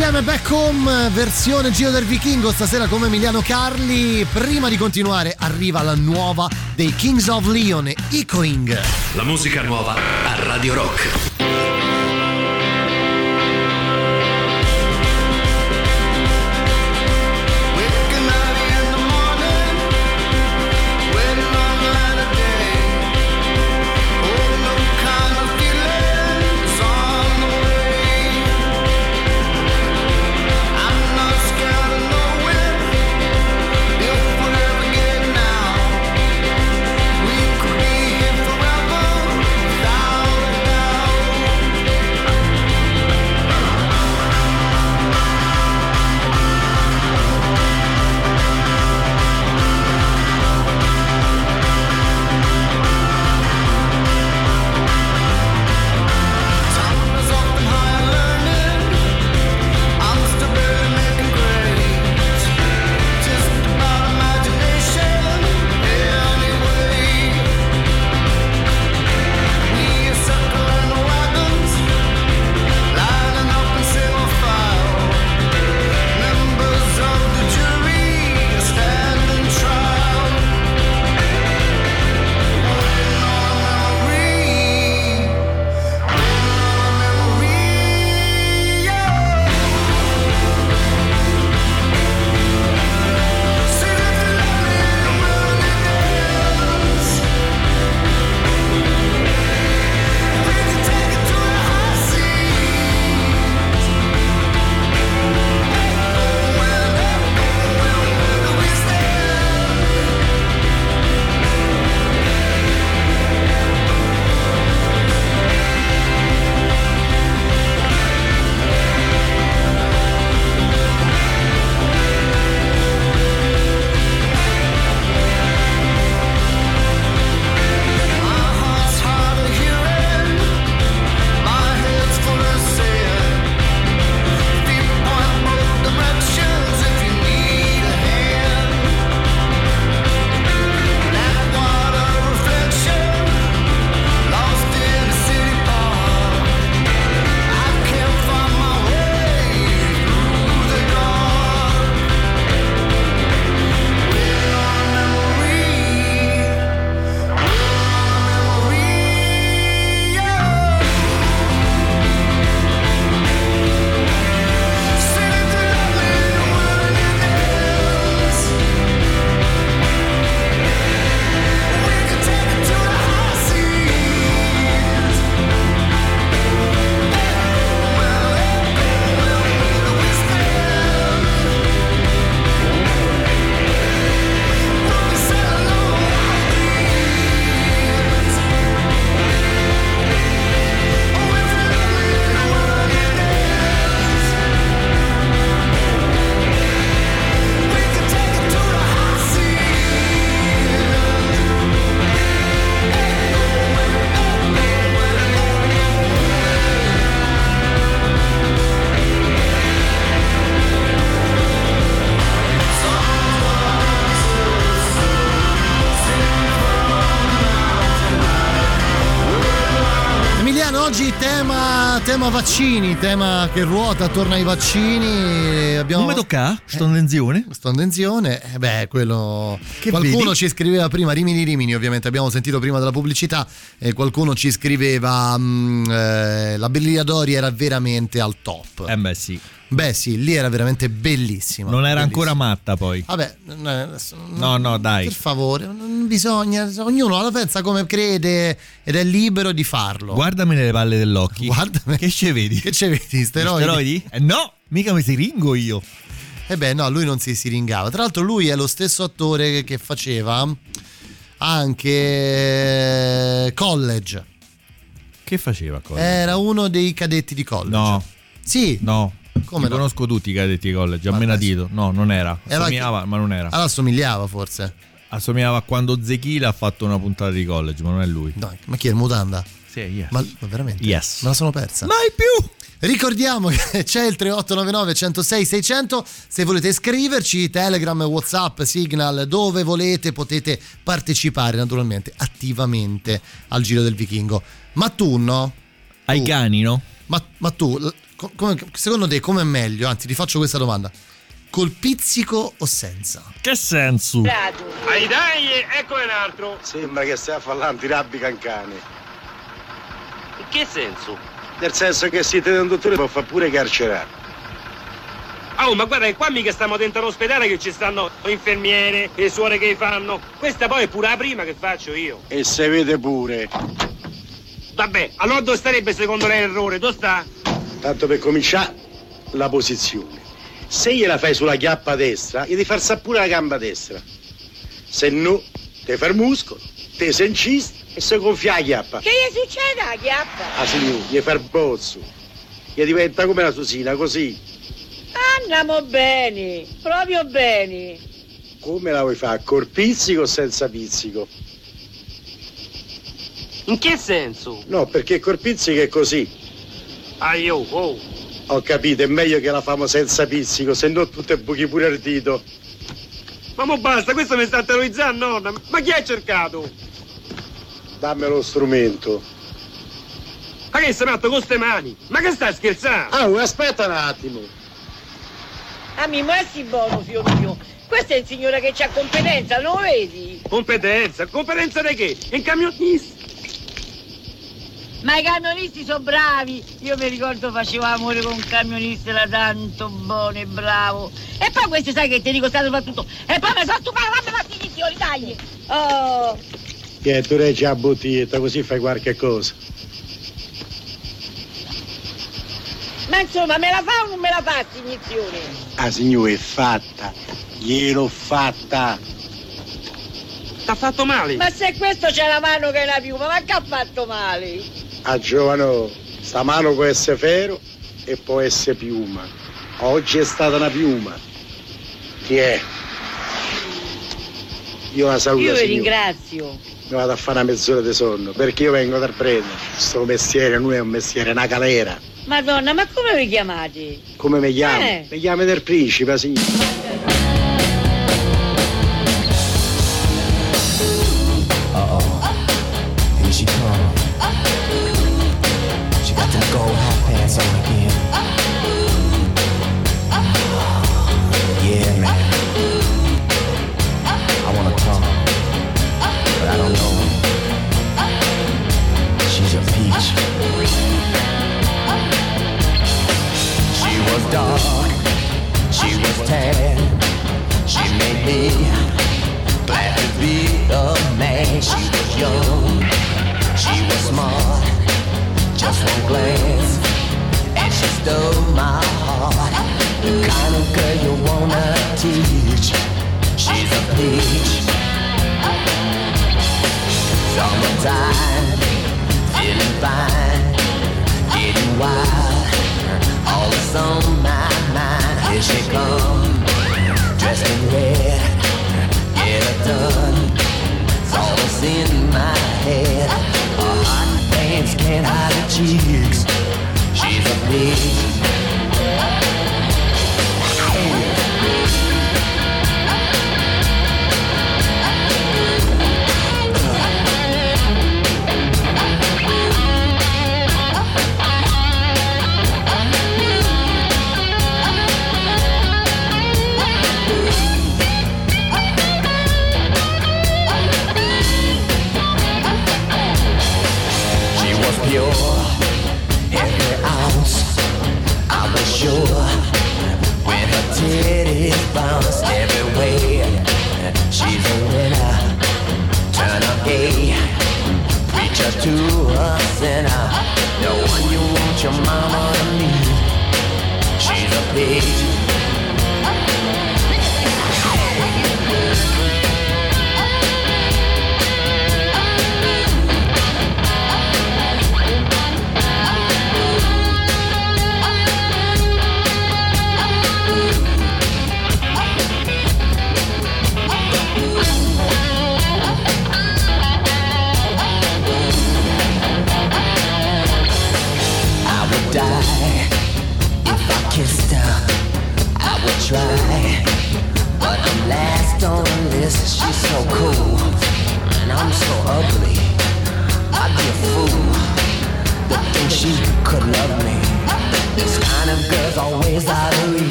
insieme Back Home versione Giro del Vichingo stasera come Emiliano Carli. Prima di continuare arriva la nuova dei Kings of Leon, Echoing. La musica nuova a Radio Rock. Tema vaccini, tema che ruota attorno ai vaccini. Abbiamo... Come tocca? Sto tenzione. Eh, sto tenzione. Eh beh, quello. Che qualcuno vedi? Ci scriveva prima, Rimini Rimini, ovviamente abbiamo sentito prima della pubblicità. Eh, qualcuno ci scriveva mh, eh, la Bellia Dori era veramente al top. Eh beh sì. Beh sì, lì era veramente bellissima. Non era bellissima. Ancora matta poi. Vabbè, no no dai. Per favore, non bisogna, ognuno la pensa come crede ed è libero di farlo. Guardami nelle palle dell'occhio. Guardami. Che ce vedi? Che ce vedi? Steroidi? Steroidi? Eh, no, mica mi siringo io. E eh beh no, lui non si siringava. Tra l'altro lui è lo stesso attore che faceva anche College. Che faceva College? Era uno dei cadetti di College. No. Sì. No. Come conosco tutti i cadetti di College, a menadito. No, non era. Assomigliava, ma non era. Allora assomigliava forse. Assomigliava a quando Zechila ha fatto una puntata di College, ma non è lui. No, ma chi è? Il mutanda? Sì, yes. Ma veramente? Yes. Me la sono persa. Mai più! Ricordiamo che c'è il tre otto nove nove uno zero sei sei zero zero, se volete scriverci, Telegram, WhatsApp, Signal, dove volete potete partecipare naturalmente attivamente al Giro del Vichingo. Ma tu no? Ai cani no? Ma, ma tu... come, secondo te com'è meglio? Anzi, ti faccio questa domanda: col pizzico o senza? Che senso? Ai dai, eccone un altro. Sembra che stia a fare l'antirabbica in cane. In che senso? Nel senso che siete un dottore, lo fa pure carcerare. Oh, ma guarda che qua mica stiamo dentro l'ospedale, che ci stanno infermiere e suore che fanno. Questa poi è pure la prima che faccio io. E se vede pure. Vabbè, allora dove starebbe secondo lei l'errore? Dove sta? Tanto per cominciare, la posizione. Se gliela fai sulla chiappa destra, gli devi far sapere la gamba destra. Se no, te far muscolo, te sencisti e se gonfia la chiappa. Che gli succede la chiappa? Ah signore, gli far bozzo. Gli diventa come la susina, così. Andiamo bene, proprio bene. Come la vuoi fare, col pizzico o senza pizzico? In che senso? No, perché col pizzico è così. Ah, io, oh. Ho capito, è meglio che la famo senza pizzico, se no tu te buchi pure il dito. Ma mo basta, questo mi sta terrorizzando, nonna. Ma chi ha cercato? Dammi lo strumento. Ma che sei matto con ste mani? Ma che stai scherzando? Ah, oh, aspetta un attimo. Amico, è sì buono, figlio mio. Questa è il signore che c'ha competenza, non lo vedi? Competenza? Competenza di che? Il camionista. Ma i camionisti sono bravi. Io mi ricordo facevo amore con un camionista, era tanto buono e bravo. E poi questo, sai che ti dico, sta soprattutto. E poi mi sono stupato, fammi fatti gli signori, dai. Oh. Che tu reggi la bottiglietta, così fai qualche cosa. Ma insomma, me la fa o non me la fa, signizione? Ah, signore, è fatta. Gliel'ho fatta. T'ha fatto male? Ma se questo c'è la mano che è la piuma, ma che ha fatto male? Ah, giovano, sta mano può essere ferro e può essere piuma. Oggi è stata una piuma. Chi è? Io la saluto, signore. Io vi ringrazio. Mi vado a fare una mezz'ora di sonno, perché io vengo dal prete. Questo mestiere non è un mestiere, è una galera. Madonna, ma come vi chiamate? Come mi chiamo? Eh. Mi chiamo del principe, sì.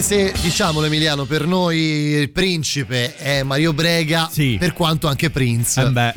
anche se, diciamolo Emiliano, per noi il principe è Mario Brega, sì. per quanto anche Prince, eh beh.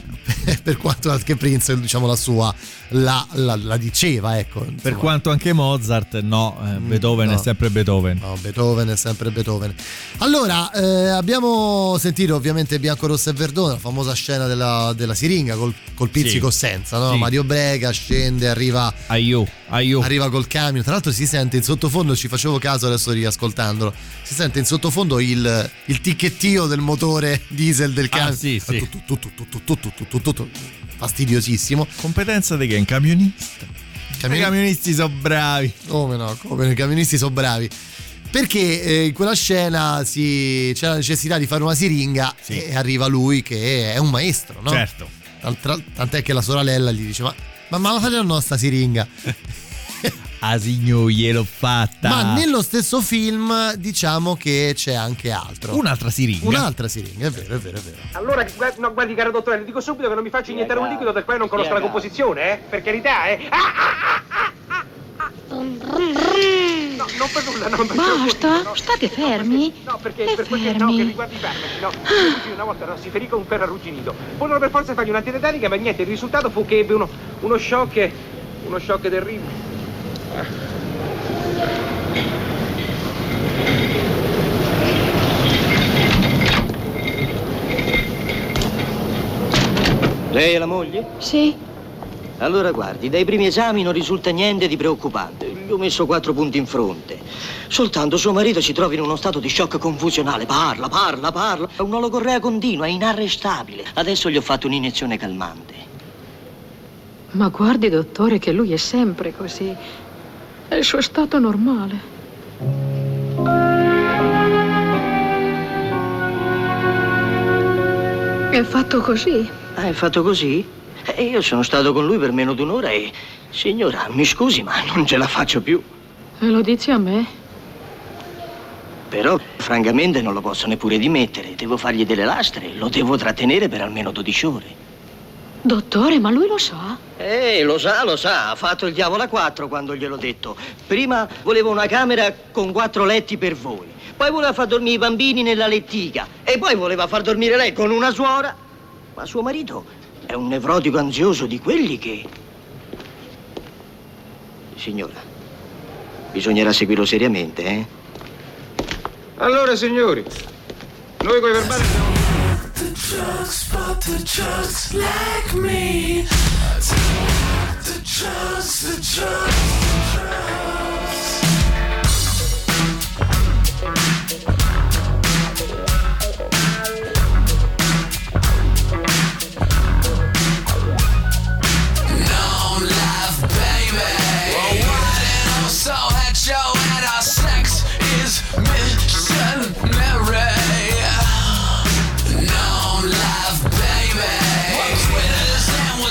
per quanto anche Prince, diciamo, la sua la, la, la diceva, ecco. Insomma. Per quanto anche Mozart, no, eh, Beethoven no. è sempre Beethoven. No, Beethoven è sempre Beethoven. Allora, eh, abbiamo sentito ovviamente Bianco, Rosso e Verdone, la famosa scena della, della siringa col, col pizzico sì. senza, no? Sì. Mario Brega scende, arriva Aiu. Aiu. arriva col camion, tra l'altro si sente in sottofondo, ci facevo caso adesso riascoltandolo, si sente in sottofondo il, il ticchettio del motore diesel del camion. Ah, sì, sì. Fastidiosissimo. Competenza di che? Un camionista? Camion... I camionisti sono bravi. Come no? Come i camionisti sono bravi. Perché eh, in quella scena si... c'è la necessità di fare una siringa sì. e arriva lui che è un maestro, no? Certo. Tantra... Tant'è che la sorella gli dice: Ma mamma, fate la nostra siringa. Ah, signori, gliel'ho fatta. Ma nello stesso film diciamo che c'è anche altro. Un'altra siringa. Un'altra siringa, è vero, è vero, è vero. Allora, no, guardi, caro dottore, le dico subito che non mi faccio iniettare un liquido del quale non conosco la composizione, eh? Per carità, eh? Ah, ah, ah, ah, ah. No, non per nulla, non per nulla. Basta, no, state no, fermi. No, perché, no, perché, perché fermi. No, che riguarda i farmaci, no. Ah. Una volta no, si ferì con un ferro arrugginito. Vollero per forza fargli un'antitetanica, ma niente, il risultato fu che ebbe uno, uno shock, uno shock terribile. Lei è la moglie? Sì. Allora guardi, dai primi esami non risulta niente di preoccupante. Gli ho messo quattro punti in fronte. Soltanto suo marito si trova in uno stato di shock confusionale. Parla, parla, parla. È un'olocorrea continua, è inarrestabile. Adesso gli ho fatto un'iniezione calmante. Ma guardi, dottore, che lui è sempre così. È il suo stato normale. È fatto così. Ah, è fatto così? Eh, io sono stato con lui per meno di un'ora e... Signora, mi scusi, ma non ce la faccio più. E lo dici a me? Però, francamente, non lo posso neppure dimettere. Devo fargli delle lastre. Lo devo trattenere per almeno dodici ore. Dottore, ma lui lo sa? Eh, lo sa, lo sa. Ha fatto il diavolo a quattro quando gliel'ho detto. Prima voleva una camera con quattro letti per voi. Poi voleva far dormire i bambini nella lettiga. E poi voleva far dormire lei con una suora. Ma suo marito è un nevrotico ansioso di quelli che... Signora, bisognerà seguirlo seriamente, eh? Allora, signori, noi coi verbali siamo... The drugs, but the drugs like me. I take the drugs, the drugs, the drugs. No love, baby. We're riding on so hecho and our sex is missionary.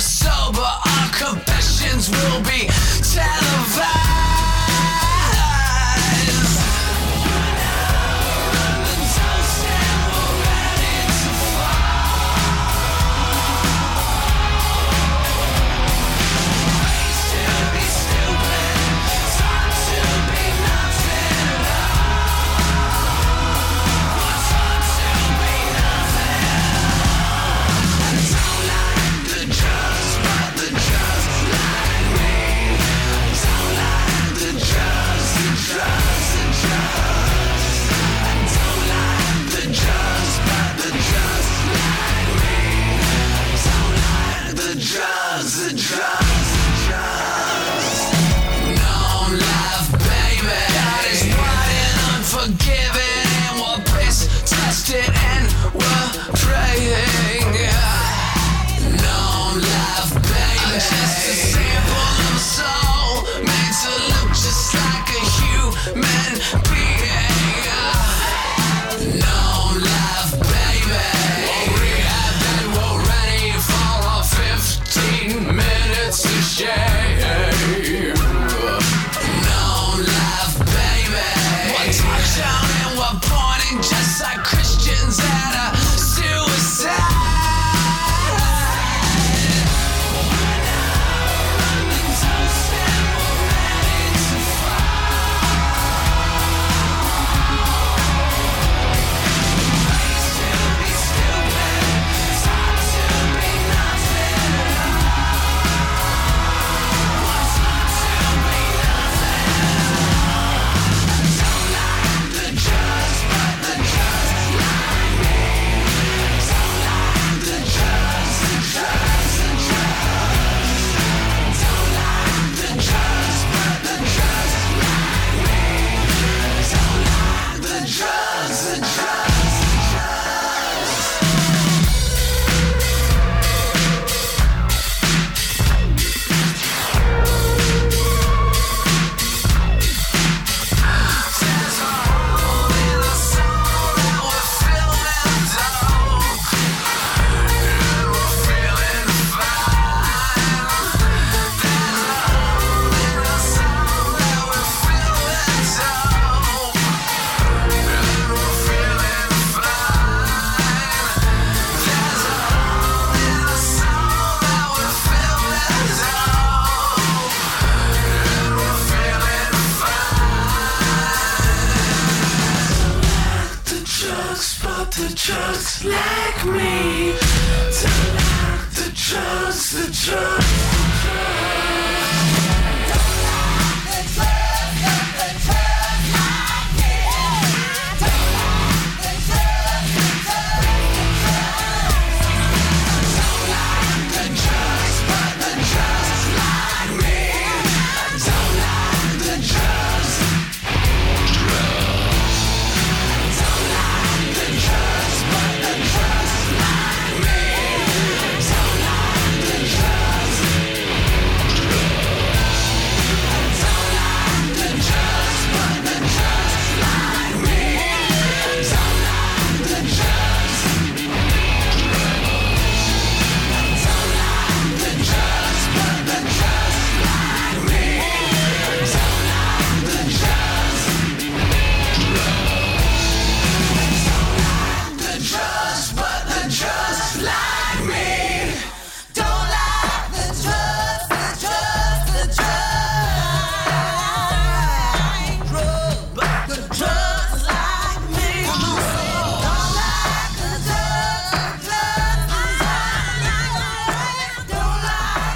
Sober, our confessions will be televised. One hour on the toast and we're ready to fall. Ways to be stupid, time to be nothing at all. What time to be nothing at all. Drugs, the drugs, the drugs. No love, baby. God is wide and unforgiving, and we're piss tested and we're praying. No love, baby. I'm just a sample of soul made to look just like a human being. No love, baby. We'll ready for our fifth. Minutes to shave. No love, baby. We're touched down and we're pointing just like Christians at a suicide. One hour just like me. Tell her the just, the just, the just. Don't lie,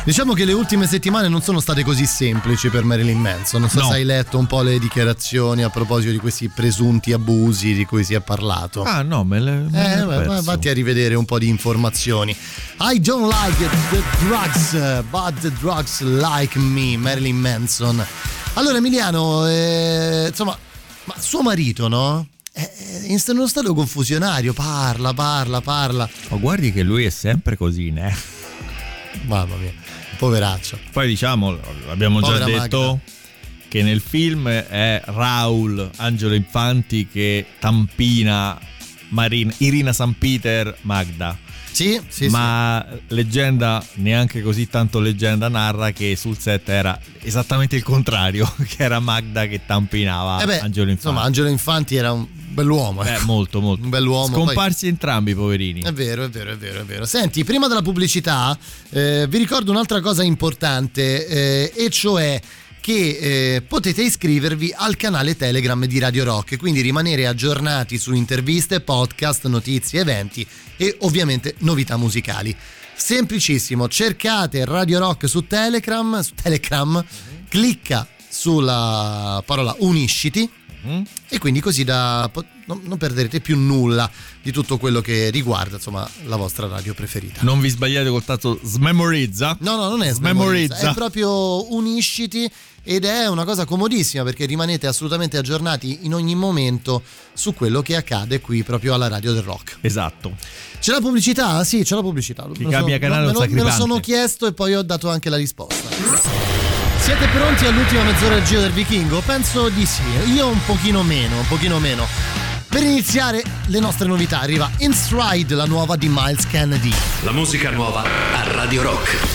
diciamo che le ultime settimane non sono state così semplici per Marilyn Manson. Non so no. se hai letto un po' le dichiarazioni a proposito di questi presunti abusi di cui si è parlato. Ah no, me le, me eh, le beh, vatti a rivedere un po' di informazioni. I don't like the drugs, but the drugs like me, Marilyn Manson. Allora Emiliano, eh, insomma, ma suo marito, no? In uno stato confusionario, parla, parla, parla. Ma oh, guardi che lui è sempre così, né? Mamma mia, poveraccio. Poi diciamo, abbiamo Povera già detto Magda. Che nel film è Raul Angelo Infanti che tampina Marina, Irina San Peter Magda. Sì, sì, ma sì. Leggenda, neanche così tanto leggenda, narra che sul set era esattamente il contrario, che era Magda che tampinava eh beh, Angelo Infanti. Insomma, Angelo Infanti era un bell'uomo, eh, molto molto un bell'uomo, scomparsi poi... entrambi, poverini. È vero, è vero, è vero, è vero. Senti, prima della pubblicità eh, vi ricordo un'altra cosa importante, eh, e cioè che eh, potete iscrivervi al canale Telegram di Radio Rock, quindi rimanere aggiornati su interviste, podcast, notizie, eventi e ovviamente novità musicali. Semplicissimo, cercate Radio Rock su Telegram, su Telegram, clicca sulla parola unisciti e quindi così da non perderete più nulla di tutto quello che riguarda insomma la vostra radio preferita. Non vi sbagliate col tasto smemorizza. No, no, non è smemorizza, è proprio unisciti, ed è una cosa comodissima perché rimanete assolutamente aggiornati in ogni momento su quello che accade qui proprio alla Radio del Rock. Esatto. C'è la pubblicità? Sì, c'è la pubblicità. Chi cambia canale lo me lo sono chiesto e poi ho dato anche la risposta. Siete pronti all'ultima mezz'ora del Giro del Vichingo? Penso di sì, io un pochino meno, un pochino meno. Per iniziare le nostre novità arriva In Stride, la nuova di Miles Kennedy. La musica nuova a Radio Rock.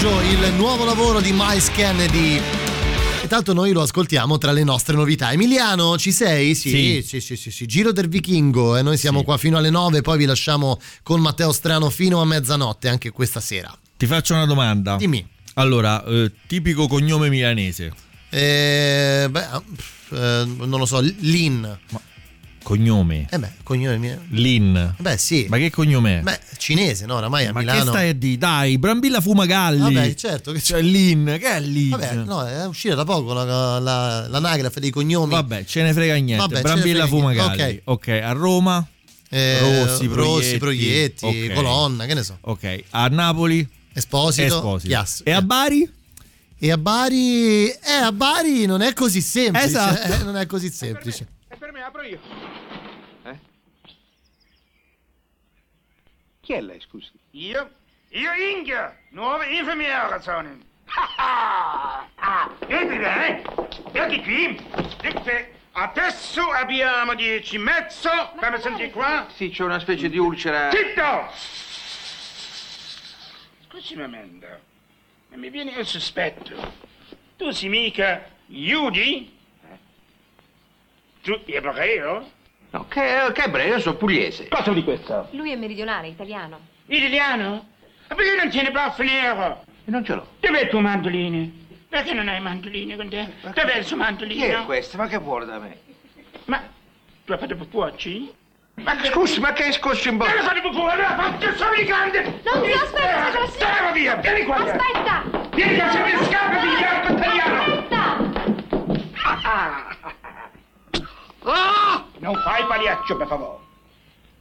Braccio, il nuovo lavoro di Miles Kennedy. Tanto noi lo ascoltiamo tra le nostre novità. Emiliano, ci sei? Sì, sì, sì, sì, sì, sì. Giro del Vichingo, e eh? noi siamo sì. qua fino alle nove, poi vi lasciamo con Matteo Strano fino a mezzanotte anche questa sera. Ti faccio una domanda. Dimmi. Allora, eh, tipico cognome milanese. Eh, beh, eh, non lo so, Lin. Ma cognome? Eh beh, cognome Lin. Beh, sì. Ma che cognome è? Beh, cinese, no? Oramai a ma Milano. Ma che stai a di? Dai, Brambilla Fumagalli. Vabbè, certo. Che c'è, cioè, Lin, che è Lin? Vabbè, no, è uscita da poco la, la, l'anagrafe dei cognomi. Vabbè, ce ne frega niente. Vabbè, Brambilla Fumagalli. Niente. Okay. ok, a Roma? Eh, Rossi, Proietti, Rossi, Proietti okay. Colonna, che ne so. Ok, a Napoli? Esposito. Esposito. Yes. E a Bari? E a Bari? Eh, a Bari non è così semplice. Esatto. Eh, non è così semplice. È per me, è per me, apro io. Eh? Chi è lei, scusi? Io? Io Inghia, nuova infermiera sono. Vedi lei? Vedi qui? Dite, adesso abbiamo dieci e mezzo. Fammi sentire qua. Sì, c'è una specie di ulcera. Zitto! Scusi, Mamenda, ma mi viene il sospetto. Tu sei mica Judy? Tu ebreo? No, che, che ebreo, sono pugliese. Cosa di questo? Lui è meridionale, italiano. Italiano? Ma perché non tiene baffo nero? E non ce l'ho. Dov'è il tuo mandolino? Perché non hai mandolino con te? Perché? Dov'è il suo mandolino? Chi è questo? Ma che vuole da me? Ma tu hai fatto pupuacci? Ma che... Scusi, ma che scosci in bocca? Non lo fate pupu, allora faccio solo i grandi! Non ti aspetta, faccio così! Stava via, vieni qua! Aspetta! Vieni qua, se mi scappa, figliato italiano! Aspetta! Ah, ah. Oh! Non fai pagliaccio, per favore.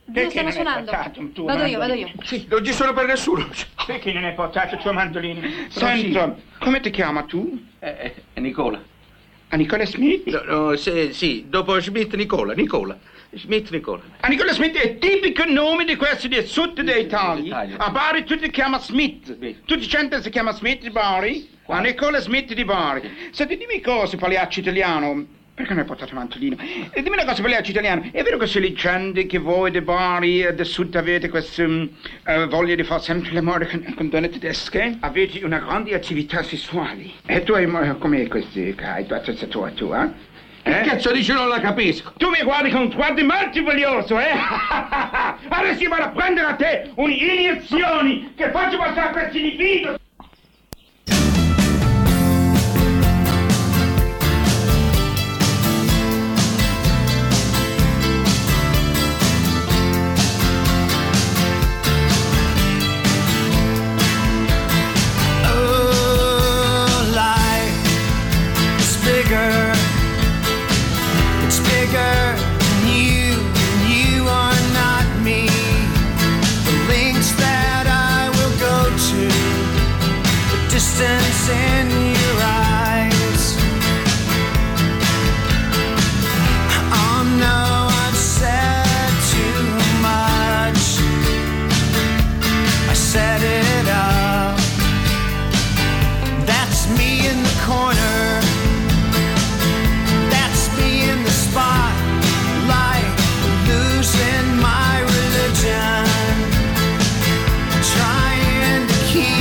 Perché io stanno suonando. Vado io, vado io. Sì, non ci sono per nessuno. Perché non hai portato il tuo mandolino? Sento, come ti chiama tu? Eh, eh, Nicola. A Nicola Smith? No, no, sì, sì, dopo Smith Nicola, Nicola. Smith Nicola. A Nicola Smith è tipico nome di questi del sud d'Italia. A Bari tutti chiamano Smith. Smith. Tutti i centri si chiamano Smith di Bari. Qua. A Nicola Smith di Bari. Senti, dimmi cosa, pagliaccio italiano. Perché non hai portato il mantolino? E dimmi una cosa, pagliaccio italiano, è vero che se leggende che voi dei Bari e del sud avete questa um, uh, voglia di fare sempre l'amore con, con donne tedesche? Avete una grande attività sessuale. E tu hai... Uh, com'è questo, Kai? Tu attrezzatura tua, eh? Che cazzo dici, non la capisco? Tu mi guardi con un guardi multivoglioso, eh? Adesso io vado a prendere a te un'iniezione che faccio passare per cinefido! In your eyes, oh no, I've said too much. I set it up. That's me in the corner. That's me in the spotlight, losing my religion, trying to keep.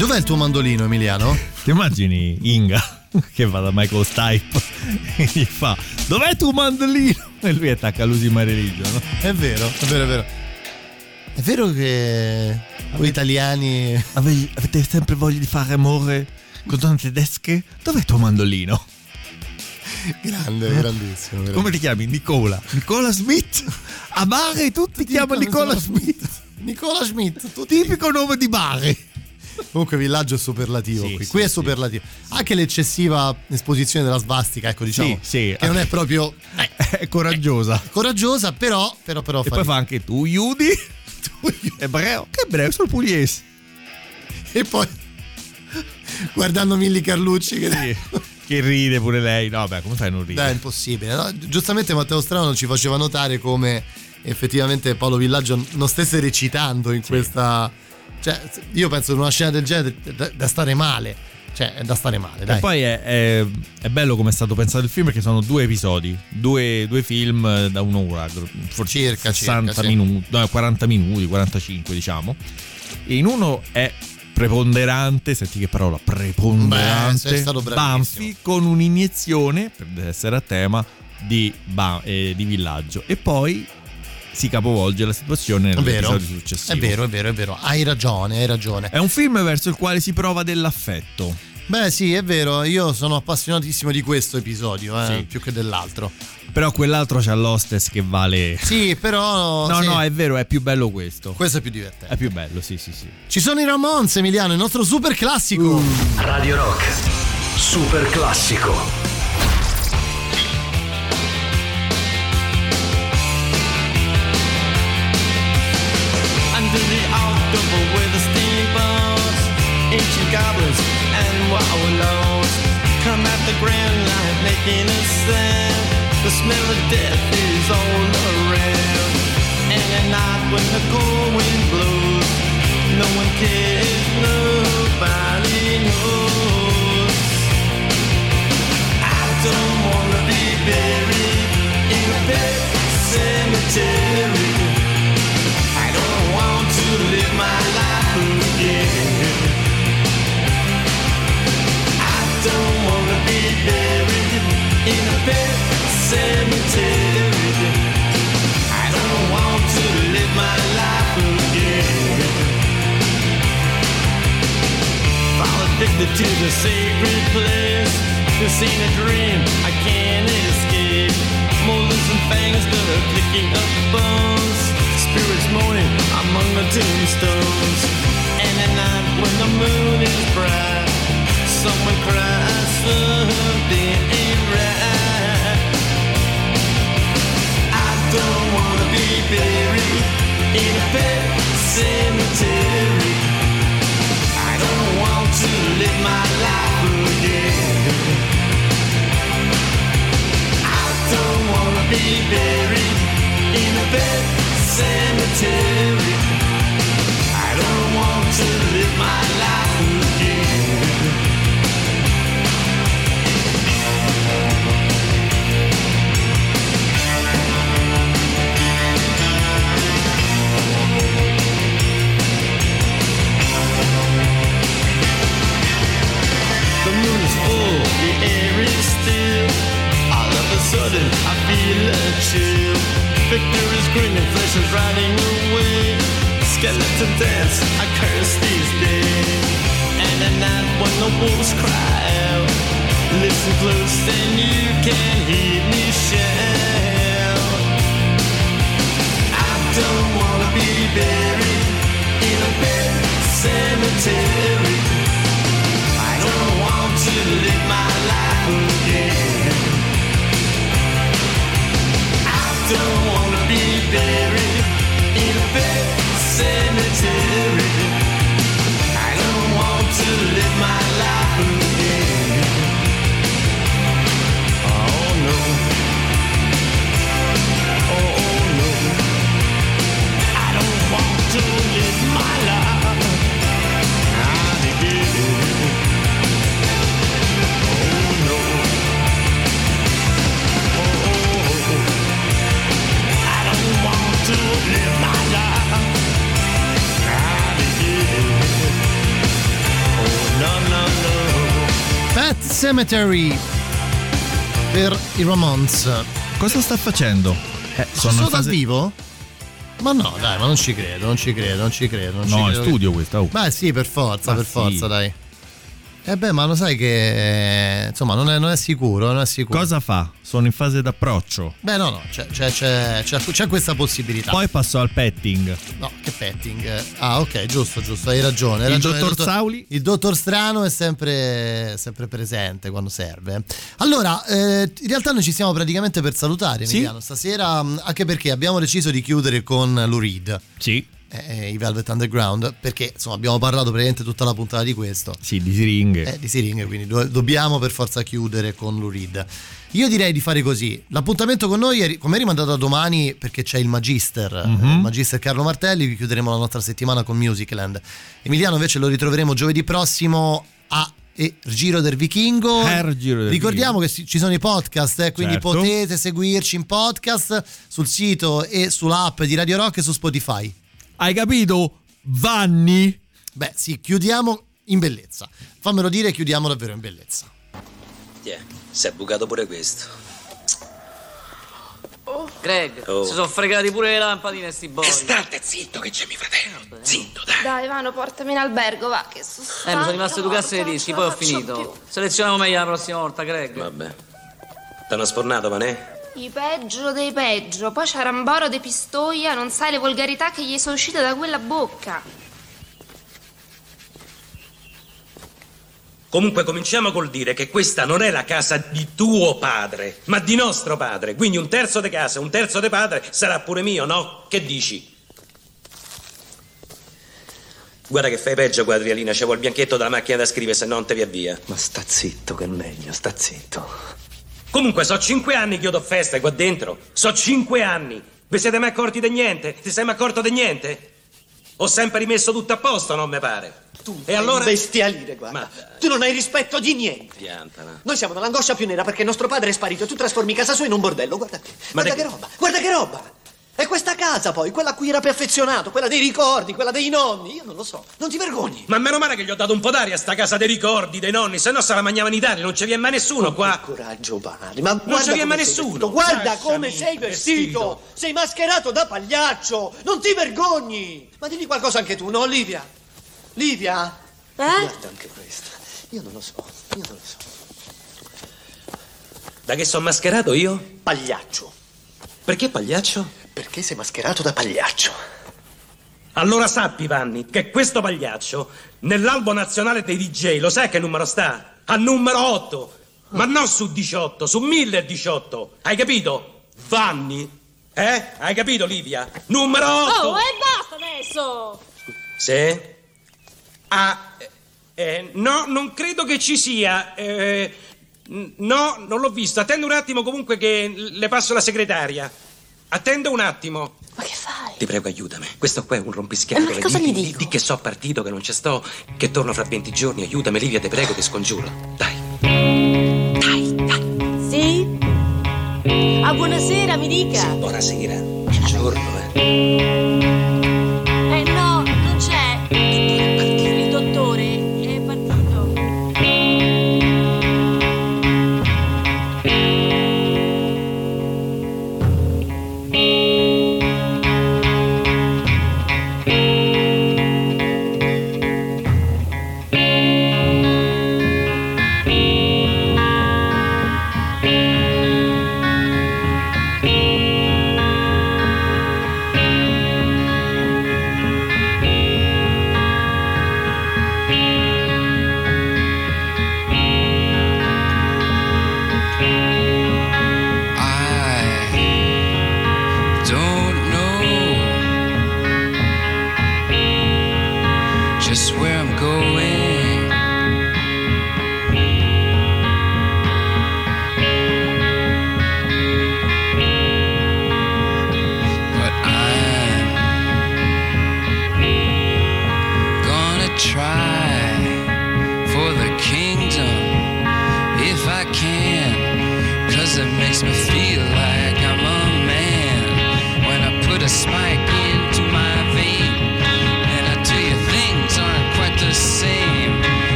Dov'è il tuo mandolino, Emiliano? Ti immagini Inga che va da Michael Stipe e gli fa: dov'è il tuo mandolino? E lui attacca l'usima religione, no? È vero, è vero, è vero. È vero che voi avete, italiani avete, avete sempre voglia di fare amore con donne tedesche? Dov'è il tuo mandolino? Grande, eh? grandissimo. Veramente. Come ti chiami? Nicola. Nicola Smith? A Bari tutti ti chiamano Nicola Smith. Nicola Smith, tutti. Tipico nome di Bari. Comunque villaggio è superlativo, sì, qui. Sì, qui è superlativo, sì. Anche l'eccessiva esposizione della svastica, ecco, diciamo, sì, sì, che non è proprio eh, è coraggiosa, eh, coraggiosa però, però, però e fare. Poi fa anche tu Iudi, tu ebreo, che ebreo, sono pugliese, e poi guardando Milly Carlucci che, sì, che ride pure lei. No, beh, come fai a non ridere? Beh, è impossibile, no? Giustamente Matteo Strano ci faceva notare come effettivamente Paolo Villaggio non stesse recitando in, sì, questa, cioè io penso che una scena del genere da, da stare male, cioè è da stare male, dai. E poi è, è, è bello come è stato pensato il film, perché sono due episodi, due, due film da un'ora forse, circa sessanta circa, minuti, sì. No, quaranta minuti, quarantacinque diciamo, e in uno è preponderante, senti che parola, preponderante. Beh, è stato Banfi con un'iniezione per essere a tema di, eh, di Villaggio, e poi si capovolge la situazione nell'episodio successivo. È vero, è vero, è vero. Hai ragione, hai ragione. È un film verso il quale si prova dell'affetto. Beh, sì, è vero. Io sono appassionatissimo di questo episodio, eh, sì, più che dell'altro. Però quell'altro c'ha l'hostess che vale. Sì, però. No, sì, no, è vero, è più bello questo. Questo è più divertente. È più bello, sì, sì, sì. Ci sono i Ramones, Emiliano, il nostro super classico. Uh. Radio Rock, super classico. With the steamboats, ancient goblins and wallows come at the grand line making a sound. The smell of death is all around, and at night when the cold wind blows, no one cares, nobody knows. I don't wanna be buried in a pet cemetery. I don't want to live my life again. I don't wanna be buried in a pet cemetery. I don't want to live my life again. Fall addicted to the sacred place. This ain't a dream I can't escape. Molars and fangs that are picking up bones. Spirits moaning among the tombstones. And at night when the moon is bright, someone cries, something ain't right. I don't wanna be buried in a pet cemetery. I don't want to live my life again. I don't wanna be buried in a pet cemetery. I don't want to live my life again. The moon is full, the air is still. All of a sudden I feel a chill. Victor is green and flesh is riding away. Skeleton dance, I curse these days. And at night when the wolves cry out, listen close and you can hear me shout. I don't wanna be buried in a pet cemetery. I don't want to live my life again. I don't wanna be buried in a pet cemetery. I don't want to live my life again. Oh no, oh no, I don't want to live my life again. Oh no. I don't want to live my life. Cemetery per i Ramones. Cosa sta facendo? Eh, sono sono fase... dal vivo? Ma no, dai, ma non ci credo, non ci credo, non ci credo. Non no, ci credo è studio che... questa. Uh. Beh, sì, per forza, ah, per sì. forza, dai. Eh beh, ma lo sai che insomma non è, non è sicuro, non è sicuro. Cosa fa? Sono in fase d'approccio. Beh, no, no, c'è, c'è, c'è, c'è, c'è questa possibilità. Poi passò al petting. No, che petting? Ah, ok, giusto, giusto, hai ragione. Hai il ragione, dottor Sauli. Il dottor Strano è sempre, sempre presente quando serve. Allora, eh, in realtà noi ci stiamo praticamente per salutare, Emiliano, sì? Stasera, anche perché abbiamo deciso di chiudere con Lou Reed. Sì. Eh, i Velvet Underground, perché insomma abbiamo parlato praticamente tutta la puntata di questo, sì, di siringhe, eh, di siringhe, quindi do- dobbiamo per forza chiudere con Lou Reed. Io direi di fare così: l'appuntamento con noi è, come è rimandato a domani, perché c'è il Magister, mm-hmm. il Magister Carlo Martelli. Chiuderemo la nostra settimana con Musicland. Emiliano invece lo ritroveremo giovedì prossimo a e Giro del Vichingo. Her, Giro del ricordiamo Vichingo. Che ci sono i podcast, eh, quindi certo. Potete seguirci in podcast sul sito e sull'app di Radio Rock e su Spotify. Hai capito, Vanni? Beh, sì, chiudiamo in bellezza. Fammelo dire, chiudiamo davvero in bellezza. Yeah, si è bucato pure questo. Oh, Greg, oh. si sono fregati pure le lampadine e sti boi. E state zitto che c'è mio fratello. Zitto, dai. Dai, Vano, portami in albergo, va, che sono stanca. Eh, mi sono rimaste due casse di dischi, poi ho finito. Più. Selezioniamo meglio la prossima volta, Greg. Vabbè. T'hanno spornato, Vanè? I peggio dei peggio, poi c'era un boro de Pistoia, non sai le volgarità che gli sono uscite da quella bocca. Comunque cominciamo col dire che questa non è la casa di tuo padre, ma di nostro padre, quindi un terzo de casa, un terzo de padre sarà pure mio, no? Che dici? Guarda che fai peggio, Quadrialina, c'è il bianchetto della macchina da scrivere, se no non te via via. Ma sta zitto che è meglio, sta zitto. Comunque, so cinque anni che io do feste qua dentro. So cinque anni. Vi siete mai accorti di niente? Ti sei mai accorto di niente? Ho sempre rimesso tutto a posto, non mi pare. Tu e allora bestialire, guarda. Ma... tu non hai rispetto di niente. Piantala. Noi siamo nell'angoscia più nera perché nostro padre è sparito e tu trasformi casa sua in un bordello. Guarda te. Guarda che... che roba. Guarda che roba. E questa casa poi, quella a cui era più affezionato, quella dei ricordi, quella dei nonni, io non lo so, non ti vergogni? Ma meno male che gli ho dato un po' d'aria a sta casa dei ricordi, dei nonni, se no se la mangiava in Italia, non ci viene mai nessuno con qua. Coraggio, Vanni, ma non ci viene mai nessuno. Guarda Lasciami come sei vestito. vestito, sei mascherato da pagliaccio, non ti vergogni. Ma digli qualcosa anche tu, no Livia? Livia? Eh? Guarda anche questa, io non lo so, io non lo so. Da che sono mascherato io? Pagliaccio. Perché pagliaccio? Perché sei mascherato da pagliaccio? Allora sappi, Vanni, che questo pagliaccio nell'albo nazionale dei D J, lo sai che numero sta? Al numero otto, oh. Ma non su diciotto, su mille e diciotto, hai capito? Vanni, eh? Hai capito, Livia? Numero otto! Oh, e basta adesso! Sì? Ah, eh, no, non credo che ci sia, eh, no, non l'ho visto, attendo un attimo comunque che le passo la segretaria. Attendo un attimo. Ma che fai? Ti prego, aiutami. Questo qua è un rompischiacole. Ma che cosa gli dico? Di che so partito, che non ci sto, che torno fra venti giorni. Aiutami, Livia, ti prego, ti scongiuro. Dai. Dai, dai. Sì? Ah, buonasera, mi dica. Sì, buonasera. Buongiorno, eh. Eh, no, non c'è. Che partire? Il dottore è partito.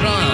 Run.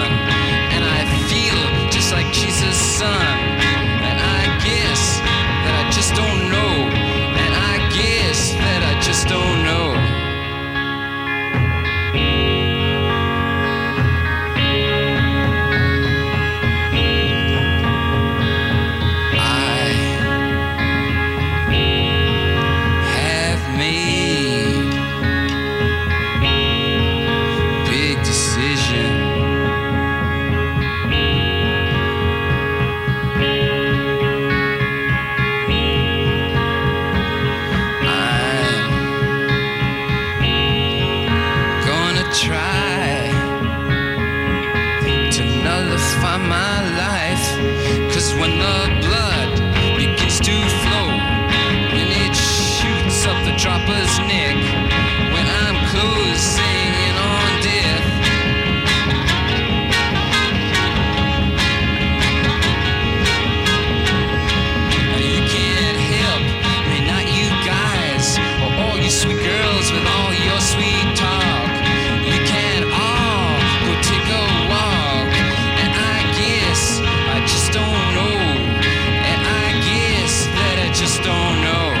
by my life. 'Cause when the blood begins to flow, when it shoots up the dropper's neck, when I'm closing in on death, you can't help me, not you guys, or all you sweet girls with all your sweet talk. You can't all go take a walk, and I guess I just don't know, and I guess that I just don't know.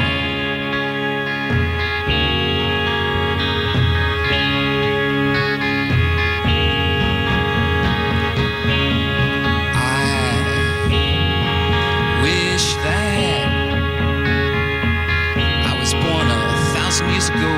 I wish that I was born a thousand years ago.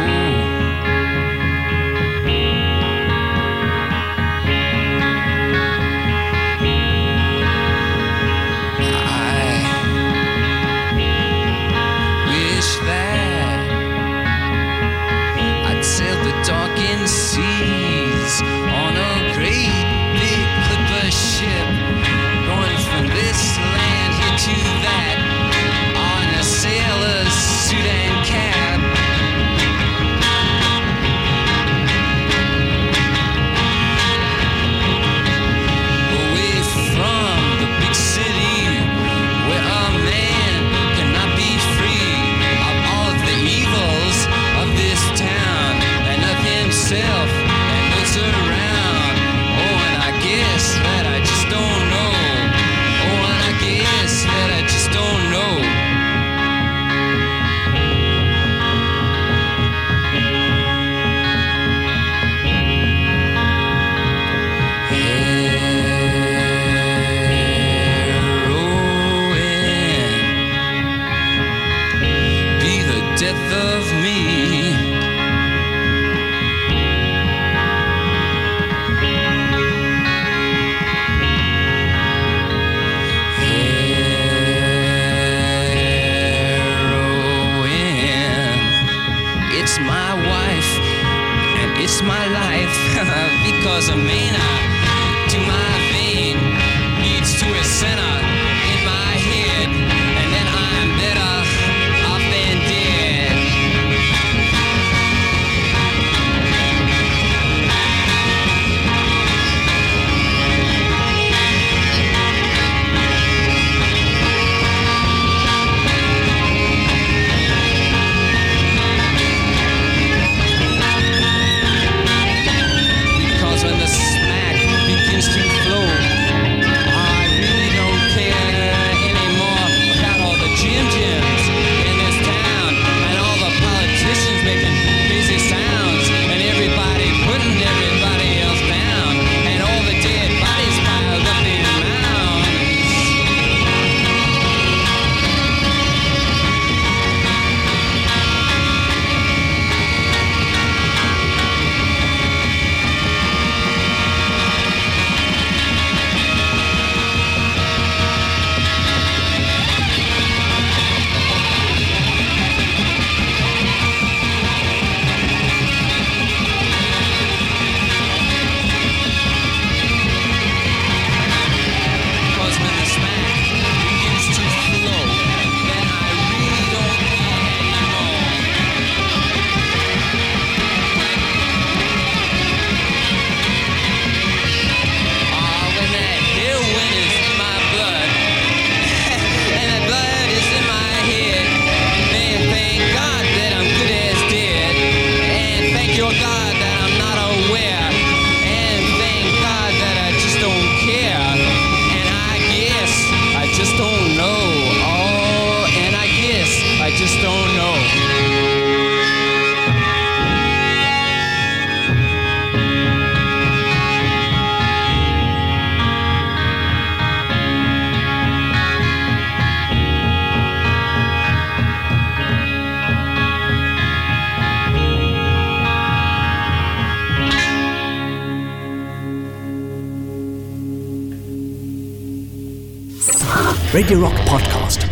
Radio Rock Podcast.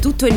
Tutto il